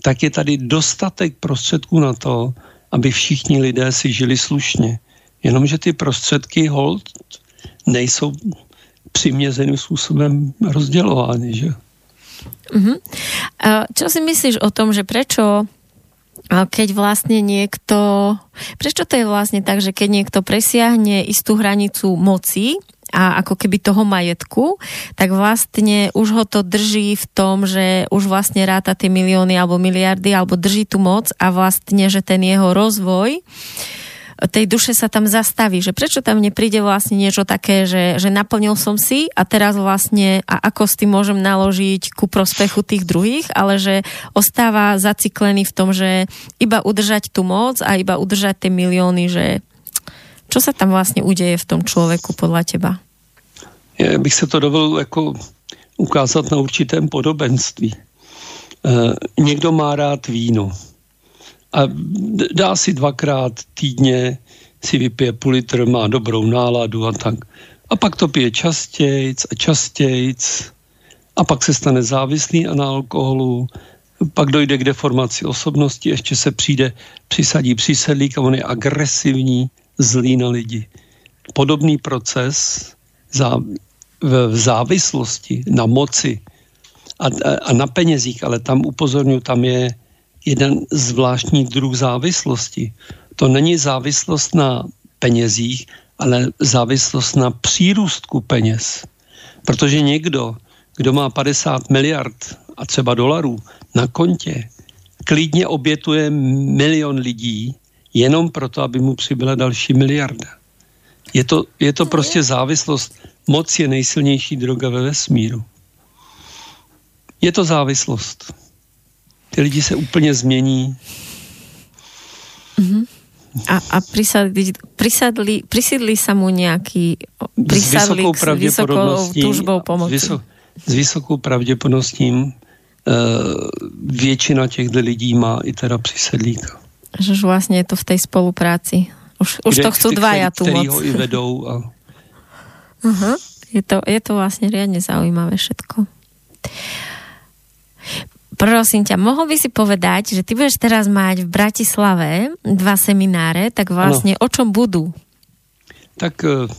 tak je tady dostatek prostředků na to, aby všichni lidé si žili slušně. Jenomže ty prostředky hold nejsou přiměřeným způsobem rozdělovány, že? Uh-huh. A čo si myslíš o tom, že prečo, keď vlastne niekto, prečo to je vlastne tak, že keď niekto presiahne istú hranicu moci a ako keby toho majetku, tak vlastne už ho to drží v tom, že už vlastne ráta tie milióny alebo miliardy, alebo drží tú moc a vlastne, že ten jeho rozvoj tej duše sa tam zastaví. Že prečo tam nepríde vlastne niečo také, že, že naplnil som si a teraz vlastne a ako s tým môžem naložiť ku prospechu tých druhých, ale že ostáva zaciklený v tom, že iba udržať tú moc a iba udržať tie milióny, že čo sa tam vlastne udeje v tom človeku podľa teba? Ja bych sa to dovolil jako ukázat na určitém podobenství. E, niekto má rád víno a dá si dvakrát týdně, si vypije půl litr, má dobrou náladu a tak. A pak to pije častějc a častějc a pak se stane závislý na alkoholu. Pak dojde k deformaci osobnosti, ještě se přijde, přisadí přísedlík a on je agresivní, zlý na lidi. Podobný proces za v závislosti na moci a, a na penězích, ale tam upozorňuji, tam je jeden zvláštní druh závislosti. To není závislost na penězích, ale závislost na přírůstku peněz. Protože někdo, kdo má padesát miliard a třeba dolarů na kontě, klidně obětuje milion lidí jenom proto, aby mu přibyla další miliarda. Je to, je to prostě závislost. Moc je nejsilnější droga ve vesmíru. Je to závislost. Ty lidi se úplně změní. Mhm. A, a prisadli, prisadli, prisidli sa mu nejaký prisadli s vysokou, vysokou túžbou pomoci. S, vysok, s vysokou pravdepodobnostím e, väčšina týchto lidí má i teda prisedlíka. Že vlastne je to v tej spolupráci. Už, už Kde, to chcú dvaja tú moc. Ho i vedou a... uh-huh. je, to, je to vlastne riadne zaujímavé všetko. Prosím ťa, mohol by si povedať, že ty budeš teraz mať v Bratislave dva semináre, tak vlastne no. O čom budú? Tak e,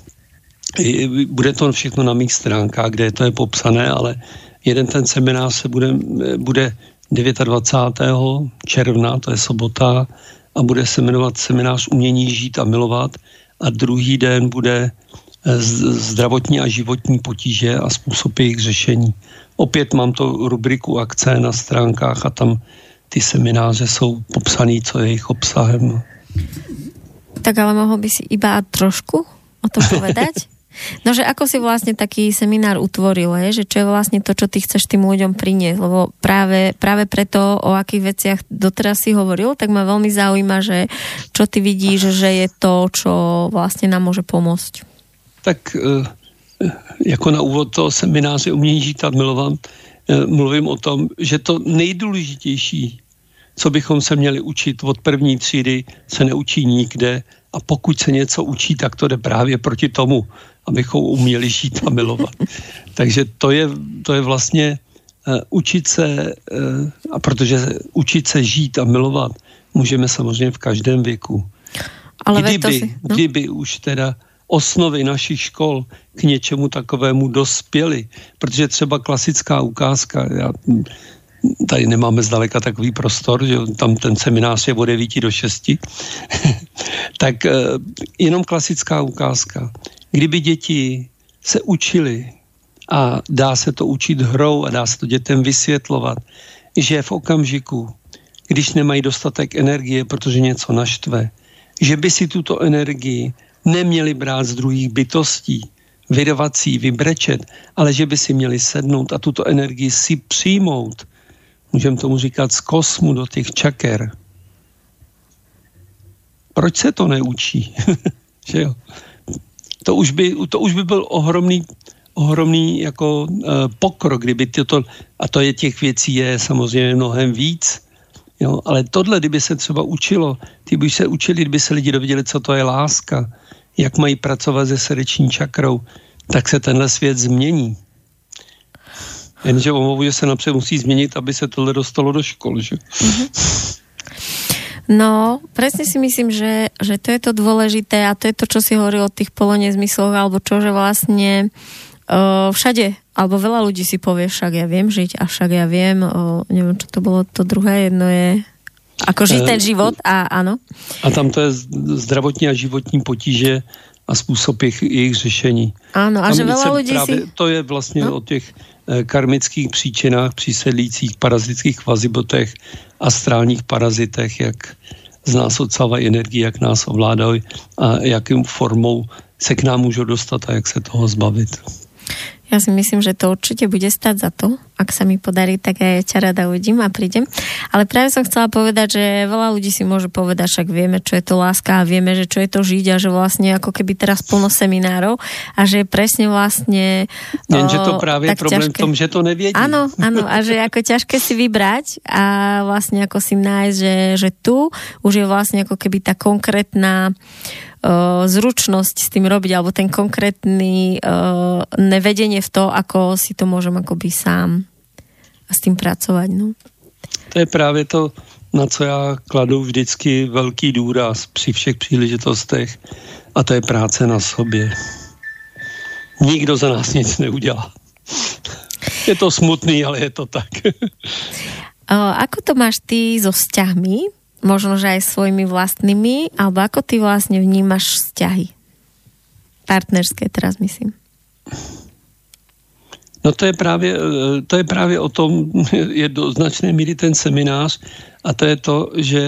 bude to všechno na mých stránkách, kde to je popsané, ale jeden ten seminář se bude, bude dvacátého devátého června, to je sobota, a bude se jmenovat seminář Umění žít a milovat a druhý den bude zdravotní a životní potíže a způsob jejich řešení. Opět mám tu rubriku akce na stránkách a tam ty semináře jsou popsaný, co je jejich obsahem. Tak ale mohol by si iba trošku o to povedať? No, že ako si vlastne taký seminár utvoril, že čo je vlastne to, čo ty chceš tým ľuďom priniesť, lebo práve, práve preto, o akých veciach doteraz si hovoril, tak ma veľmi zaujíma, že čo ty vidíš, že je to, čo vlastne nám môže pomôcť. Tak jako na úvod toho semináře Umění žít a milovat, mluvím o tom, že to nejdůležitější, co bychom se měli učit od první třídy, se neučí nikde a pokud se něco učí, tak to jde právě proti tomu, abychom uměli žít a milovat. Takže to je, to je vlastně uh, učit se, uh, a protože učit se žít a milovat můžeme samozřejmě v každém věku. Ale kdyby, si, no? kdyby už teda osnovy našich škol k něčemu takovému dospěly. Protože třeba klasická ukázka, já, tady nemáme zdaleka takový prostor, že tam ten seminář je od devíti do šesti, tak jenom klasická ukázka. Kdyby děti se učili, a dá se to učit hrou a dá se to dětem vysvětlovat, že v okamžiku, když nemají dostatek energie, protože něco naštve, že by si tuto energii neměli brát z druhých bytostí, vyrvací, vybrečet, ale že by si měli sednout a tuto energii si přijmout. Můžeme tomu říkat z kosmu do těch čaker. Proč se to neučí? Že jo? To už by, to už by byl ohromný, ohromný jako e, pokrok, kdyby toto, a to je těch věcí je samozřejmě mnohem víc, jo? Ale tohle, kdyby se třeba učilo, kdyby se učili, kdyby se lidi dověděli, co to je láska, jak mají pracovat se srdeční čakrou, tak se tenhle svět změní. Jenže omlouvu, že se napřed musí změnit, aby se tohle dostalo do škol, že? Mm-hmm. No, presne si myslím, že, že to je to dôležité a to je to, čo si hovoril o tých polonezmysloch, alebo čo, že vlastne uh, všade, alebo veľa ľudí si povie, však ja viem žiť a však ja viem, uh, neviem, čo to bolo to druhé, jedno je ako žiť ten život a áno. A tam to je zdravotní a životní potíže a spôsob ich, ich řešení. Áno, a tam že veľa ľudí práve, si... To je vlastne no? O tých karmických příčinách, přísedlících, parazitických kvazibotech, astrálních parazitech, jak z nás odsávají energii, jak nás ovládají a jakým formou se k nám můžou dostat a jak se toho zbavit. Ja si myslím, že to určite bude stať za to. Ak sa mi podarí, tak aj ťa rada uvidím a prídem. Ale práve som chcela povedať, že veľa ľudí si môže povedať, však vieme, čo je to láska a vieme, že čo je to žiť a že vlastne ako keby teraz plno seminárov a že presne vlastne o, Jen, že to práve je problém ťažké. V tom, že to neviedí. Áno, áno, a že ako ťažké si vybrať a vlastne ako si nájsť, že, že tu už je vlastne ako keby tá konkrétna zručnosť s tým robiť, alebo ten konkrétny uh, nevedenie v to, ako si to môžem akoby sám s tým pracovať. No. To je práve to, na co ja kladu vždycky veľký dôraz pri všech príležitostech a to je práce na sobě. nikdo za nás nic neudělá. Je to smutný, ale je to tak. Ako to máš ty so vzťahmi? Možno, že aj svojimi vlastnými, alebo ako ty vlastne vnímaš vzťahy? Partnerské teraz myslím. No to je právě, to je právě o tom, je do značné míry ten seminář, a to je to, že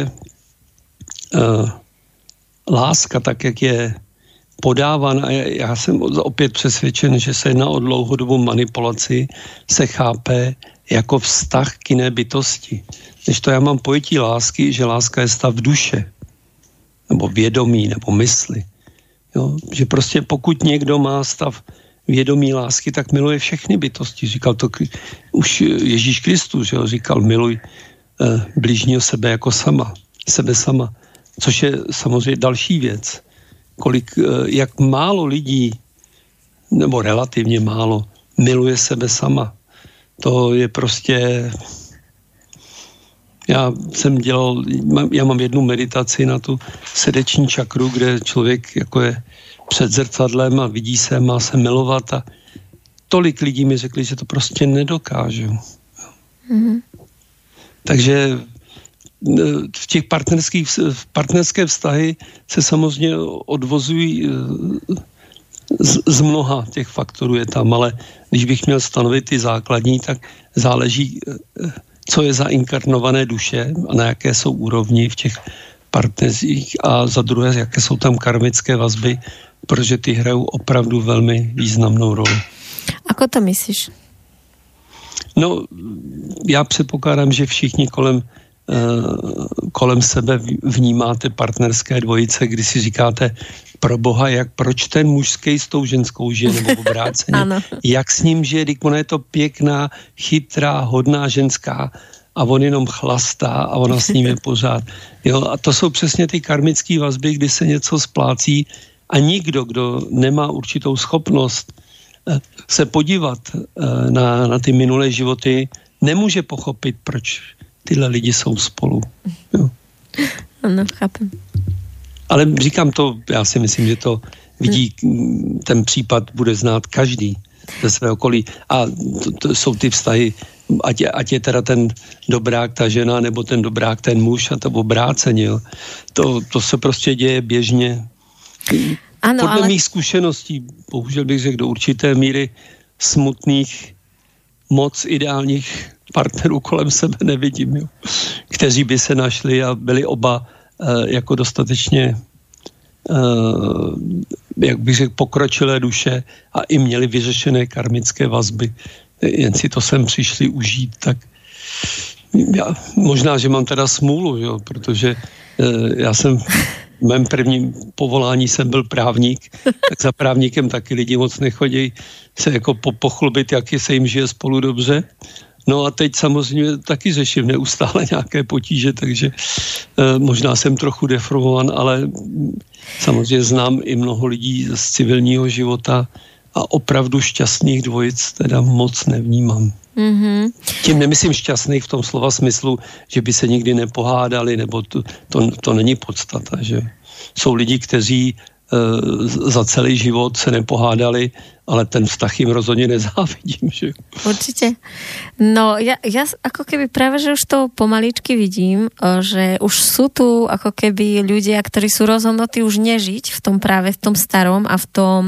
uh, láska, tak jak je podávána, já jsem opět přesvědčen, že se jedná o dlouhodobou manipulaci, se chápe jako vztah k jiné bytosti. Když to já mám pojetí lásky, že láska je stav duše, nebo vědomí, nebo mysli. Jo? Že prostě pokud někdo má stav vědomí lásky, tak miluje všechny bytosti. Říkal to už Ježíš Kristus, že říkal, miluj eh, blížního sebe jako sama, sebe sama, což je samozřejmě další věc. Kolik, eh, jak málo lidí, nebo relativně málo, miluje sebe sama. To je prostě... Já jsem dělal, já mám jednu meditaci na tu srdeční čakru, kde člověk jako je před zrcadlem a vidí se, má se milovat, a tolik lidí mi řekli, že to prostě nedokážu. Mm-hmm. Takže v těch partnerských, v partnerské vztahy se samozřejmě odvozují z, z mnoha těch faktorů je tam, ale když bych měl stanovit ty základní, tak záleží, co je za inkarnované duše a na jaké jsou úrovni v těch partnerích, a za druhé, jaké jsou tam karmické vazby, protože ty hrajou opravdu velmi významnou roli. Ako to myslíš? No, já předpokládám, že všichni kolem, kolem sebe vnímáte partnerské dvojice, kdy si říkáte, pro boha, jak, proč ten mužský s tou ženskou žije, nebo obráceně, jak s ním žije, když ona je to pěkná, chytrá, hodná ženská a on jenom chlastá a ona s ním je pořád. Jo, a to jsou přesně ty karmické vazby, kdy se něco splácí, a nikdo, kdo nemá určitou schopnost se podívat na, na ty minulé životy, nemůže pochopit, proč tyhle lidi jsou spolu. Jo. Ano, chápem. Ale říkám to, já si myslím, že to vidí, ten případ bude znát každý ze svého okolí. A to, to jsou ty vztahy, ať je, ať je teda ten dobrák ta žena, nebo ten dobrák ten muž, a to obráceně. Jo. To, to se prostě děje běžně. Ano, podle ale... mých zkušeností, bohužel bych řekl, do určité míry smutných, moc ideálních partnerů kolem sebe nevidím, jo. Kteří by se našli a byli oba jako dostatečně, jak bych řekl, pokročilé duše a i měli vyřešené karmické vazby. Jen si to sem přišli užít, tak já, možná, že mám teda smůlu, jo, protože já jsem v mém prvním povolání jsem byl právník, tak za právníkem taky lidi moc nechodějí se jako pochlubit, jak se jim žije spolu dobře. No a teď samozřejmě taky řeším neustále nějaké potíže, takže e, možná jsem trochu deformovan, ale samozřejmě znám i mnoho lidí z civilního života a opravdu šťastných dvojic teda moc nevnímám. Mm-hmm. Tím nemyslím šťastných v tom slova smyslu, že by se nikdy nepohádali, nebo to, to, to není podstata, že jsou lidi, kteří za celý život se nepohádali, ale ten vztah jim rozhodně nezávidím, že? Určitě. No, ja, ja ako keby práve, že už to pomaličky vidím, že už sú tu ako keby ľudia, ktorí sú rozhodnutí už nežiť v tom práve, v tom starom a v tom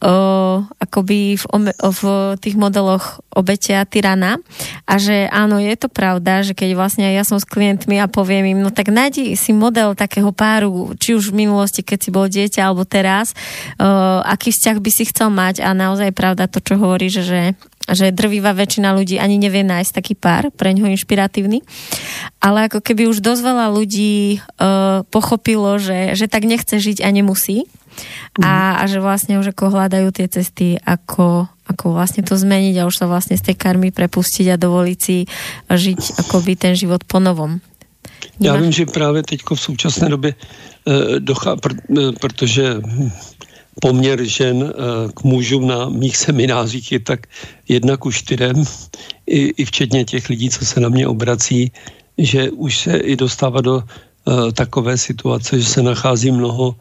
uh, akoby v, v tých modeloch obete a tyrana, a že áno, je to pravda, že keď vlastne ja som s klientmi a poviem im, no tak nájdi si model takého páru, či už v minulosti, keď si bol dieťa, alebo teraz, uh, aký vzťah by si chcel mať, a naozaj pravda to, čo hovoríš, že, že drvivá väčšina ľudí ani nevie nájsť taký pár, pre ňoho inšpiratívny, ale ako keby už dosť veľa ľudí uh, pochopilo, že, že tak nechce žiť a nemusí, a, a že vlastne už ako hľadajú tie cesty, ako, ako vlastne to zmeniť a už sa vlastne z tej karmy prepustiť a dovoliť si žiť akoby ten život po novom. Já vím, že právě teďko v současné době e, dochá, pr, e, protože poměr žen e, k mužům na mých seminářích je tak jedna ku čtyrem, i, i včetně těch lidí, co se na mě obrací, že už se i dostává do e, takové situace, že se nachází mnoho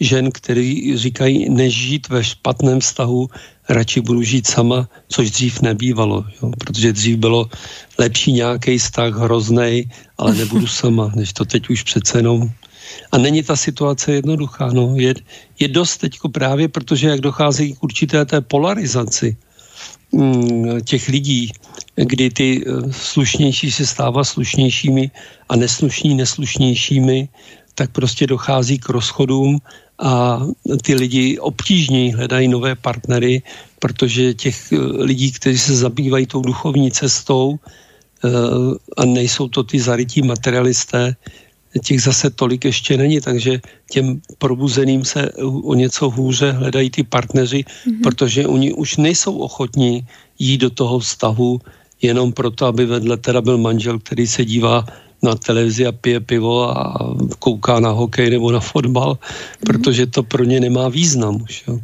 žen, který říkají, než žít ve špatném vztahu, radši budu žít sama, což dřív nebývalo, jo? Protože dřív bylo lepší nějaký vztah hroznej, ale nebudu sama, než to teď už přece jenom. A není ta situace jednoduchá, no. Je, je dost teďko právě, protože jak dochází k určité té polarizaci těch lidí, kdy ty slušnější se stává slušnějšími a neslušní neslušnějšími, tak prostě dochází k rozchodům a ty lidi obtížněji hledají nové partnery, protože těch lidí, kteří se zabývají tou duchovní cestou a nejsou to ty zarytí materialisté, těch zase tolik ještě není, takže těm probuzeným se o něco hůře hledají ty partneři, mm-hmm. protože oni už nejsou ochotní jít do toho vztahu jenom proto, aby vedle teda byl manžel, který se dívá na televizi a pije pivo a kouká na hokej nebo na fotbal, mm-hmm. protože to pro ně nemá význam už, jo.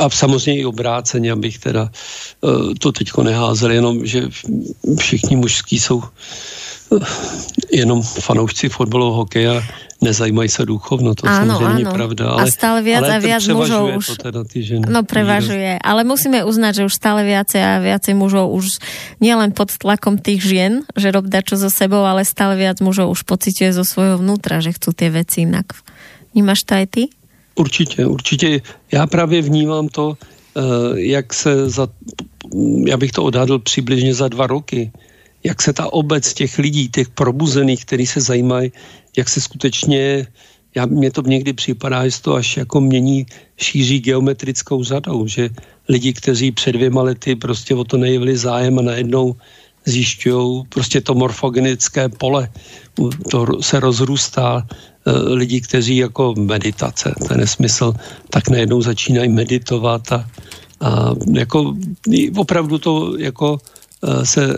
A samozřejmě i obráceně, abych teda to teďko neházel, jenom že všichni mužský jsou jenom fanoušci fotbalového hokeja, nezajímají sa duchovno, to áno, samozrejme áno. Pravda. Ale, a stále viac a viac mužov už... Teda no prevažuje, ale musíme uznať, že už stále viacej a viacej mužov už nielen pod tlakom tých žien, že rob dačo so sebou, ale stále viac mužov už pociťuje zo svojho vnútra, že chcú tie veci inak. Vnímaš to aj ty? Určite, určite. Ja práve vnímam to, jak se za... Ja bych to odhadl přibližne za dva roky. Jak se ta obec těch lidí, těch probuzených, který se zajímají, jak se skutečně, já, mě to někdy připadá, že to až jako mění, šíří geometrickou řadou, že lidi, kteří před dvěma lety prostě o to nejevili zájem a najednou zjišťují, prostě to morfogenické pole, to se rozrůstá, lidi, kteří jako meditace, to je nesmysl, tak najednou začínají meditovat a, a jako opravdu to jako se e,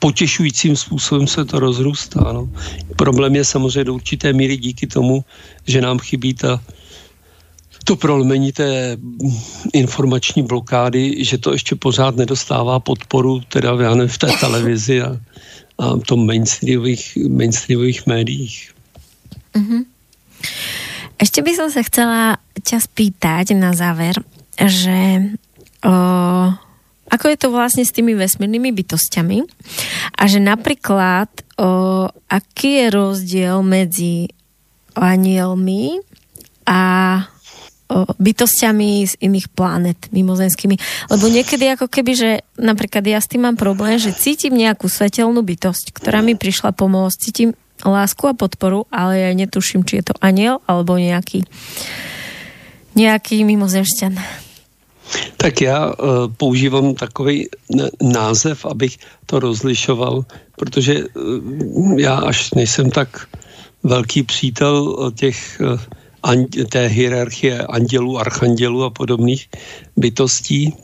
potěšujícím způsobem se to rozrůstá. No. Problém je samozřejmě do určité míry díky tomu, že nám chybí ta, to prolmení té informační blokády, že to ještě pořád nedostává podporu, teda já nevím, v té televizi a, a v tom mainstreamových, mainstreamových médiích. Mm-hmm. Ešte by som sa chcela ťa spýtať na záver, že o... ako je to vlastne s tými vesmírnymi bytosťami a že napríklad o, aký je rozdiel medzi anielmi a o, bytosťami z iných planet mimozemskými. Lebo niekedy ako keby, že napríklad ja s tým mám problém, že cítim nejakú svetelnú bytosť, ktorá mi prišla pomôcť, cítim lásku a podporu, ale ja netuším, či je to aniel alebo nejaký nejaký mimozemšťan. Tak já uh, používám takový n- název, abych to rozlišoval, protože uh, já až nejsem tak velký přítel těch, uh, an- té hierarchie andělů, archandělů a podobných bytostí,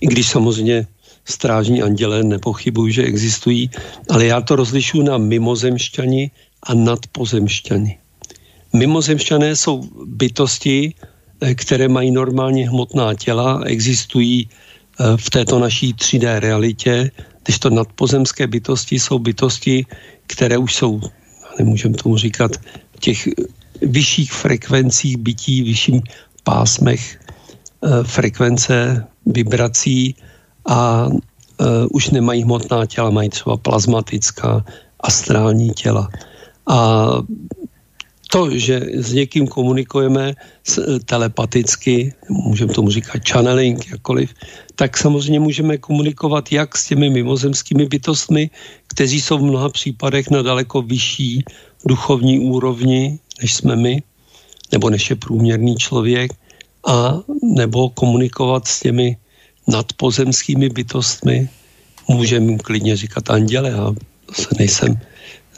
i když samozřejmě strážní anděle nepochybují, že existují, ale já to rozlišuji na mimozemšťani a nadpozemšťani. Mimozemšťané jsou bytosti, které mají normálně hmotná těla, existují v této naší tří dé realitě, když to nadpozemské bytosti jsou bytosti, které už jsou, nemůžeme tomu říkat, v těch vyšších frekvencích bytí, vyšším pásmech frekvence vibrací a už nemají hmotná těla, mají třeba plazmatická, astrální těla. A to, že s někým komunikujeme telepaticky, můžeme tomu říkat channeling, jakkoliv, tak samozřejmě můžeme komunikovat jak s těmi mimozemskými bytostmi, kteří jsou v mnoha případech na daleko vyšší duchovní úrovni, než jsme my, nebo než je průměrný člověk, a nebo komunikovat s těmi nadpozemskými bytostmi. Můžeme klidně říkat anděle, já se nejsem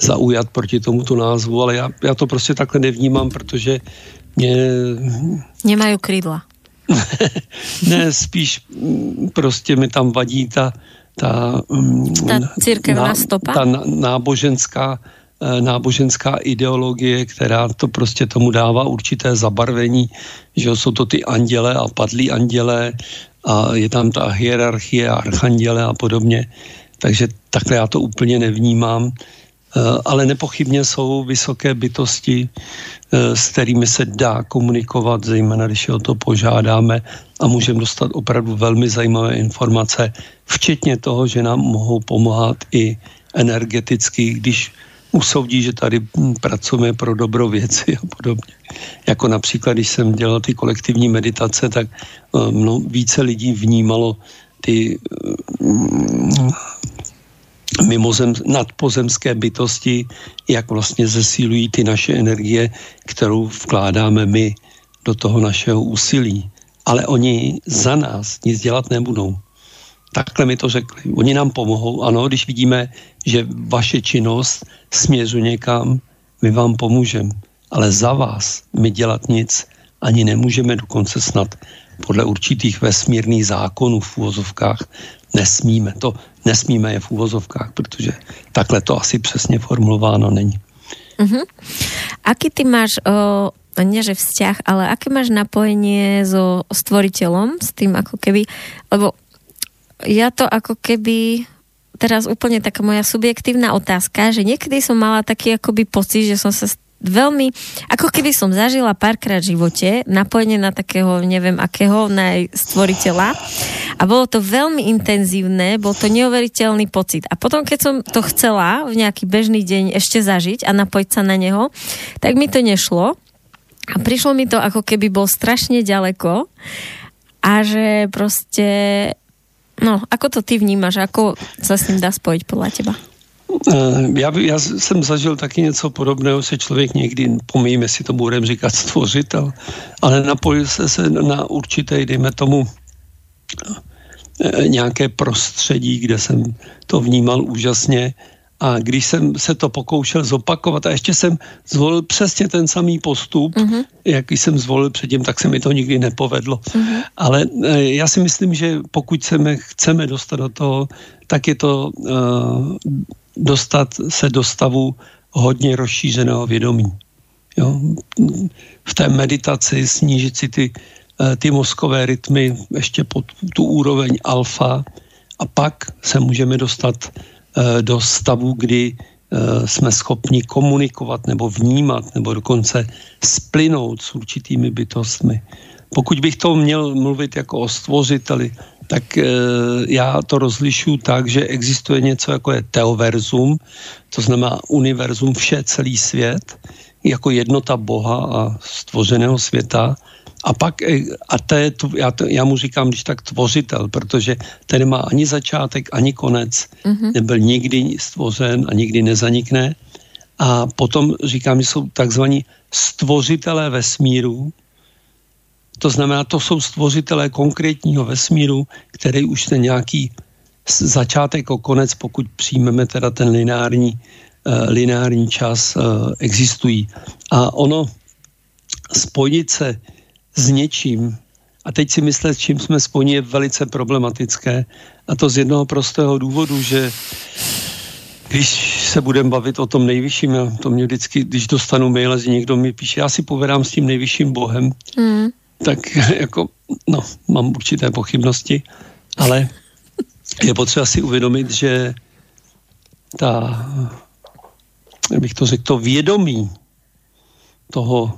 zaujat proti tomuto názvu, ale já, já to prostě takhle nevnímám, protože mě... Nemají krydla. Ne, spíš prostě mi tam vadí ta... Ta, ta církevná ná, stopa? Ta náboženská, náboženská ideologie, která to prostě tomu dává určité zabarvení, že jsou to ty anděle a padlí anděle a je tam ta hierarchie, archanděle a podobně, takže takhle já to úplně nevnímám. ale nepochybně jsou vysoké bytosti, s kterými se dá komunikovat, zejména když je o to požádáme, a můžeme dostat opravdu velmi zajímavé informace, včetně toho, že nám mohou pomáhat i energeticky, když usoudí, že tady pracujeme pro dobro věci a podobně. Jako například, když jsem dělal ty kolektivní meditace, tak mno, více lidí vnímalo ty mimozem, nadpozemské bytosti, jak vlastně zesílují ty naše energie, kterou vkládáme my do toho našeho úsilí. Ale oni za nás nic dělat nebudou. Takhle mi to řekli. Oni nám pomohou. Ano, když vidíme, že vaše činnost směřuje někam, my vám pomůžeme. Ale za vás my dělat nic ani nemůžeme, dokonce snad podle určitých vesmírných zákonů v úvozovkách nesmíme. To nesmíme je v úvozovkách, protože takhle to asi přesně formulováno není. Uh-huh. Aký ty máš... Uh... nie že vzťah, ale aké máš napojenie so stvoriteľom, s tým ako keby, lebo ja to ako keby, teraz úplne taká moja subjektívna otázka, že niekedy som mala taký akoby pocit, že som sa veľmi, ako keby som zažila párkrát v živote, napojenie na takého, neviem akého, na stvoriteľa, a bolo to veľmi intenzívne, bol to neuveriteľný pocit. A potom, keď som to chcela v nejaký bežný deň ešte zažiť a napojiť sa na neho, tak mi to nešlo. A prišlo mi to, ako keby bol strašne ďaleko, a že proste, no, ako to ty vnímaš, ako sa s ním dá spojiť podľa teba? Já, já jsem zažil taky něco podobného, se člověk někdy, pomíjím, jestli to budeme říkat stvořitel, ale napojil se, se na určité, dejme tomu, nějaké prostředí, kde jsem to vnímal úžasně. A když jsem se to pokoušel zopakovat, a ještě jsem zvolil přesně ten samý postup, uh-huh. jaký jsem zvolil předtím, tak se mi to nikdy nepovedlo. Uh-huh. Ale já si myslím, že pokud se my chceme dostat do toho, tak je to uh, dostat se do stavu hodně rozšířeného vědomí. Jo? V té meditaci snížit si ty, uh, ty mozkové rytmy ještě pod tu úroveň alfa, a pak se můžeme dostat do stavu, kdy jsme schopni komunikovat nebo vnímat, nebo dokonce splynout s určitými bytostmi. Pokud bych to měl mluvit jako o stvořiteli, tak já to rozlišuju tak, že existuje něco jako je teoverzum, to znamená univerzum, vše, celý svět, jako jednota Boha a stvořeného světa. A pak, a to je, já, to, já mu říkám, když tak tvořitel, protože ten má ani začátek, ani konec, mm-hmm. nebyl nikdy stvořen a nikdy nezanikne. A potom říkám, že jsou takzvaní stvořitelé vesmíru, to znamená, to jsou stvořitelé konkrétního vesmíru, který už ten nějaký začátek a konec, pokud přijmeme teda ten lineární, uh, lineární čas, uh, existují. A ono spojit se s něčím, a teď si myslet, s čím jsme spojeni, je velice problematické, a to z jednoho prostého důvodu, že když se budeme bavit o tom nejvyšším, já to mě vždycky, když dostanu mail, že někdo mi píše, já si povedám s tím nejvyšším Bohem, mm. tak jako, no, mám určité pochybnosti, ale je potřeba si uvědomit, že ta, jak bych to řekl, to vědomí toho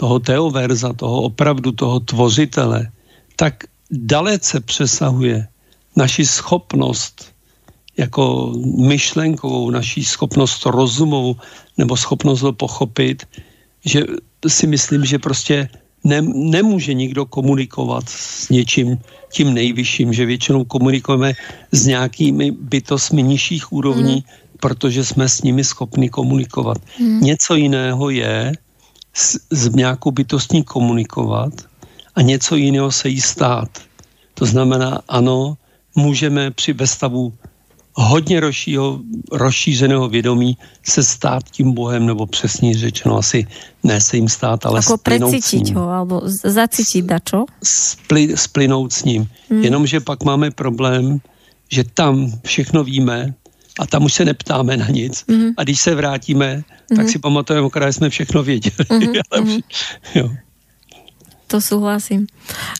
toho teoverza, toho opravdu, toho tvořitele, tak dalece přesahuje naši schopnost jako myšlenkovou, naši schopnost rozumovou nebo schopnost to pochopit, že si myslím, že prostě ne, nemůže nikdo komunikovat s něčím tím nejvyšším, že většinou komunikujeme s nějakými bytostmi nižších úrovní, mm. protože jsme s nimi schopni komunikovat. Mm. Něco jiného je S, s nějakou bytostní komunikovat a něco jiného se jí stát. To znamená, ano, můžeme při ve stavu hodně rozšího, rozšířeného vědomí se stát tím Bohem, nebo přesně řečeno, asi ne se jim stát, ale jako splynout s ním. Ho, alebo zacítit dačo? Spli, splynout s ním. Hmm. Jenomže pak máme problém, že tam všechno víme, a tam už se neptáme na nic. Mm-hmm. A když se vrátíme, tak mm-hmm. si pamatujeme, okrát jsme všechno věděli. Mm-hmm. Ale už, jo. To súhlasím.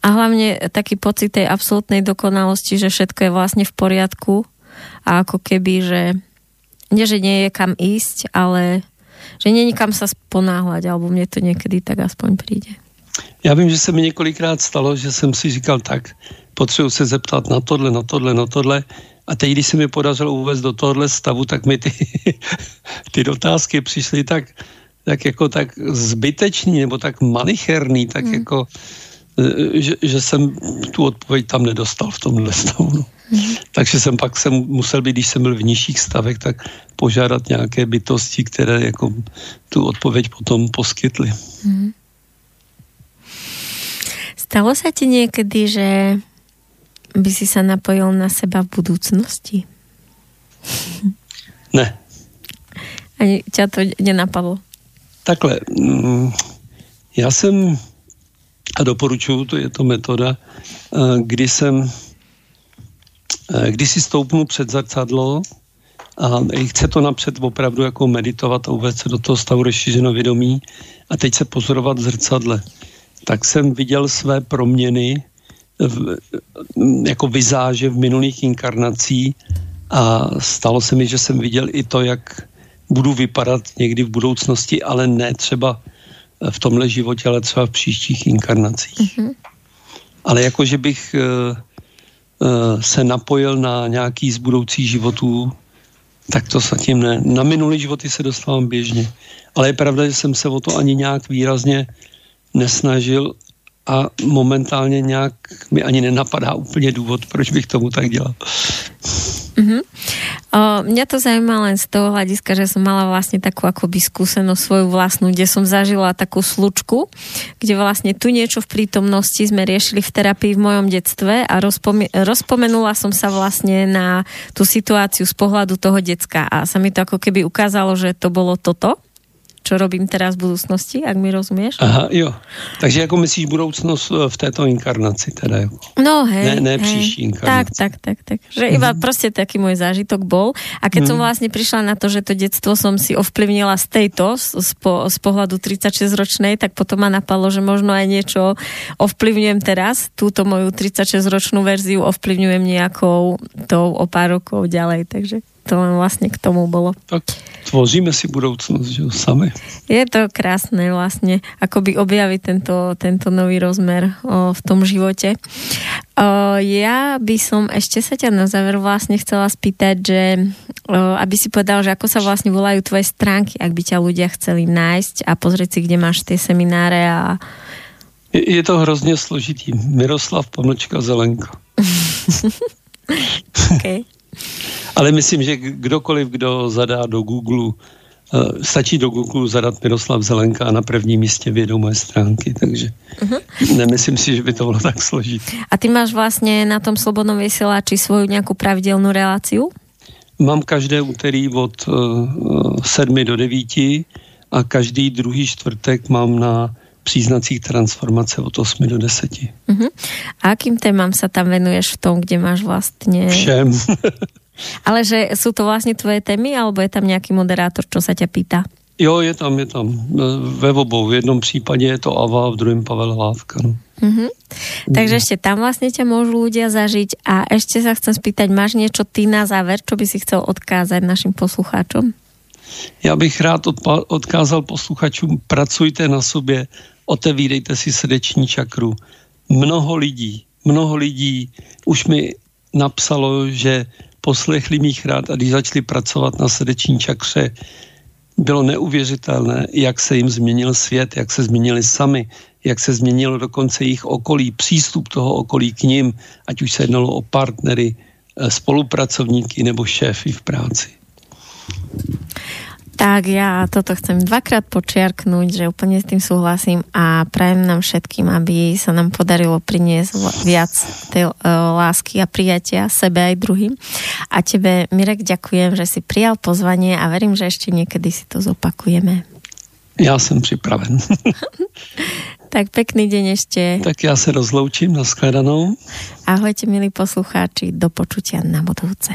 A hlavne taký pocit tej absolútnej dokonalosti, že všetko je vlastne v poriadku, a ako keby, že nie, že nie je kam ísť, ale že nie je kam sa ponáhľať, alebo mne to niekedy tak aspoň príde. Já vím, že se mi několikrát stalo, že jsem si říkal tak, potřebuji se zeptat na tohle, na tohle, na tohle a teď, když se mi podařilo uvést do tohle stavu, tak mi ty, ty dotázky přišly tak, tak jako tak zbytečný nebo tak malicherný, tak hmm. jako, že, že jsem tu odpověď tam nedostal v tomhle stavu. No. Hmm. Takže jsem pak jsem musel být, když jsem byl v nižších stavech, tak požádat nějaké bytosti, které jako tu odpověď potom poskytly. Hmm. Stalo sa ti niekedy, že by si sa napojil na seba v budúcnosti? Ne. Ani ťa to nenapadlo? Takhle, ja som, a doporučuju, to je to metoda, kdy som, kdy si stoupnu před zrcadlo a chce to napřed opravdu jako meditovat a uvést se do toho stavu rozšířeno vědomí a teď se pozorovat v zrcadle. Tak jsem viděl své proměny v, jako vizáže v minulých inkarnací a stalo se mi, že jsem viděl i to, jak budu vypadat někdy v budoucnosti, ale ne třeba v tomhle životě, ale třeba v příštích inkarnacích. Mm-hmm. Ale jako, že bych uh, uh, se napojil na nějaký z budoucích životů, tak to zatím ne. Na minulý životy se dostávám běžně. Ale je pravda, že jsem se o to ani nějak výrazně nesnažil a momentálně nějak mi ani nenapadá úplně důvod, proč bych tomu tak dělal. Mm-hmm. O, mňa to zaujíma len z toho hľadiska, že som mala vlastne takú akoby skúsenosť svoju vlastnú, kde som zažila takú slučku, kde vlastne tu niečo v prítomnosti sme riešili v terapii v mojom detstve a rozpome- rozpomenula som sa vlastne na tú situáciu z pohľadu toho decka a sa mi to ako keby ukázalo, že to bolo toto, čo robím teraz v budúcnosti, ak mi rozumieš? Aha, jo. Takže ako myslíš budúcnosť v tejto inkarnácii teda? No hej. Ne, ne hej. Příští inkarnácii. Tak, tak, tak, tak. Že iba mm. proste taký môj zážitok bol. A keď mm. som vlastne prišla na to, že to detstvo som si ovplyvnila z tejto, z, po, z pohľadu tridsaťšesťročnej, tak potom ma napadlo, že možno aj niečo ovplyvňujem teraz. Túto moju tridsaťšesťročnú verziu ovplyvňujem nejakou tou o pár rokov ďalej, takže... To len vlastne k tomu bolo. Tak tvoříme si budoucnosť, že sami. Je to krásne vlastne, akoby objaviť tento, tento nový rozmer o, v tom živote. O, ja by som ešte sa ťa na záver vlastne chcela spýtať, že o, aby si povedal, že ako sa vlastne volajú tvoje stránky, ak by ťa ľudia chceli nájsť a pozrieť si, kde máš tie semináre a... Je, je to hrozne složitý. Miroslav Pomlčka Zelenka. Okej. Okay. Ale myslím, že kdokoliv, kdo zadá do Google, stačí do Google zadat Miroslav Zelenka a na prvním místě vyjedou moje stránky, takže uh-huh. nemyslím si, že by to bylo tak složité. A ty máš vlastně na tom Slobodnom vysílači svoju nějakou pravidelnou reláciu? Mám každé úterý od sedmi do devíti a každý druhý čtvrtek mám na Příznacích transformace od osmi do deseti. Uh-huh. A akým témam sa tam venuješ v tom, kde máš vlastne... Všem. Ale že sú to vlastne tvoje témy, alebo je tam nejaký moderátor, čo sa ťa pýta? Jo, je tam, je tam. Ve obou. V jednom prípade je to Ava, v druhém Pavel Hlávka. No. Uh-huh. Takže uh-huh. ešte tam vlastne ťa môžu ľudia zažiť. A ešte sa chcem spýtať, máš niečo ty na záver, čo by si chcel odkázať našim poslucháčom? Já bych rád odpa- odkázal posluchačům, pracujte na sobě, otevírejte si srdeční čakru. Mnoho lidí, mnoho lidí už mi napsalo, že poslechli mých rád a když začali pracovat na srdeční čakře, bylo neuvěřitelné, jak se jim změnil svět, jak se změnili sami, jak se změnilo dokonce jejich okolí, přístup toho okolí k nim, ať už se jednalo o partnery, spolupracovníky nebo šéfy v práci. Tak ja toto chcem dvakrát počiarknúť, že úplne s tým súhlasím a prajem nám všetkým, aby sa nám podarilo priniesť viac tej lásky a prijatia sebe aj druhým. A tebe, Mirek, ďakujem, že si prijal pozvanie a verím, že ešte niekedy si to zopakujeme. Ja som pripraven. Tak pekný deň ešte. Tak ja sa rozloučím, nashledanou. Ahojte, milí poslucháči, do počutia na budúce.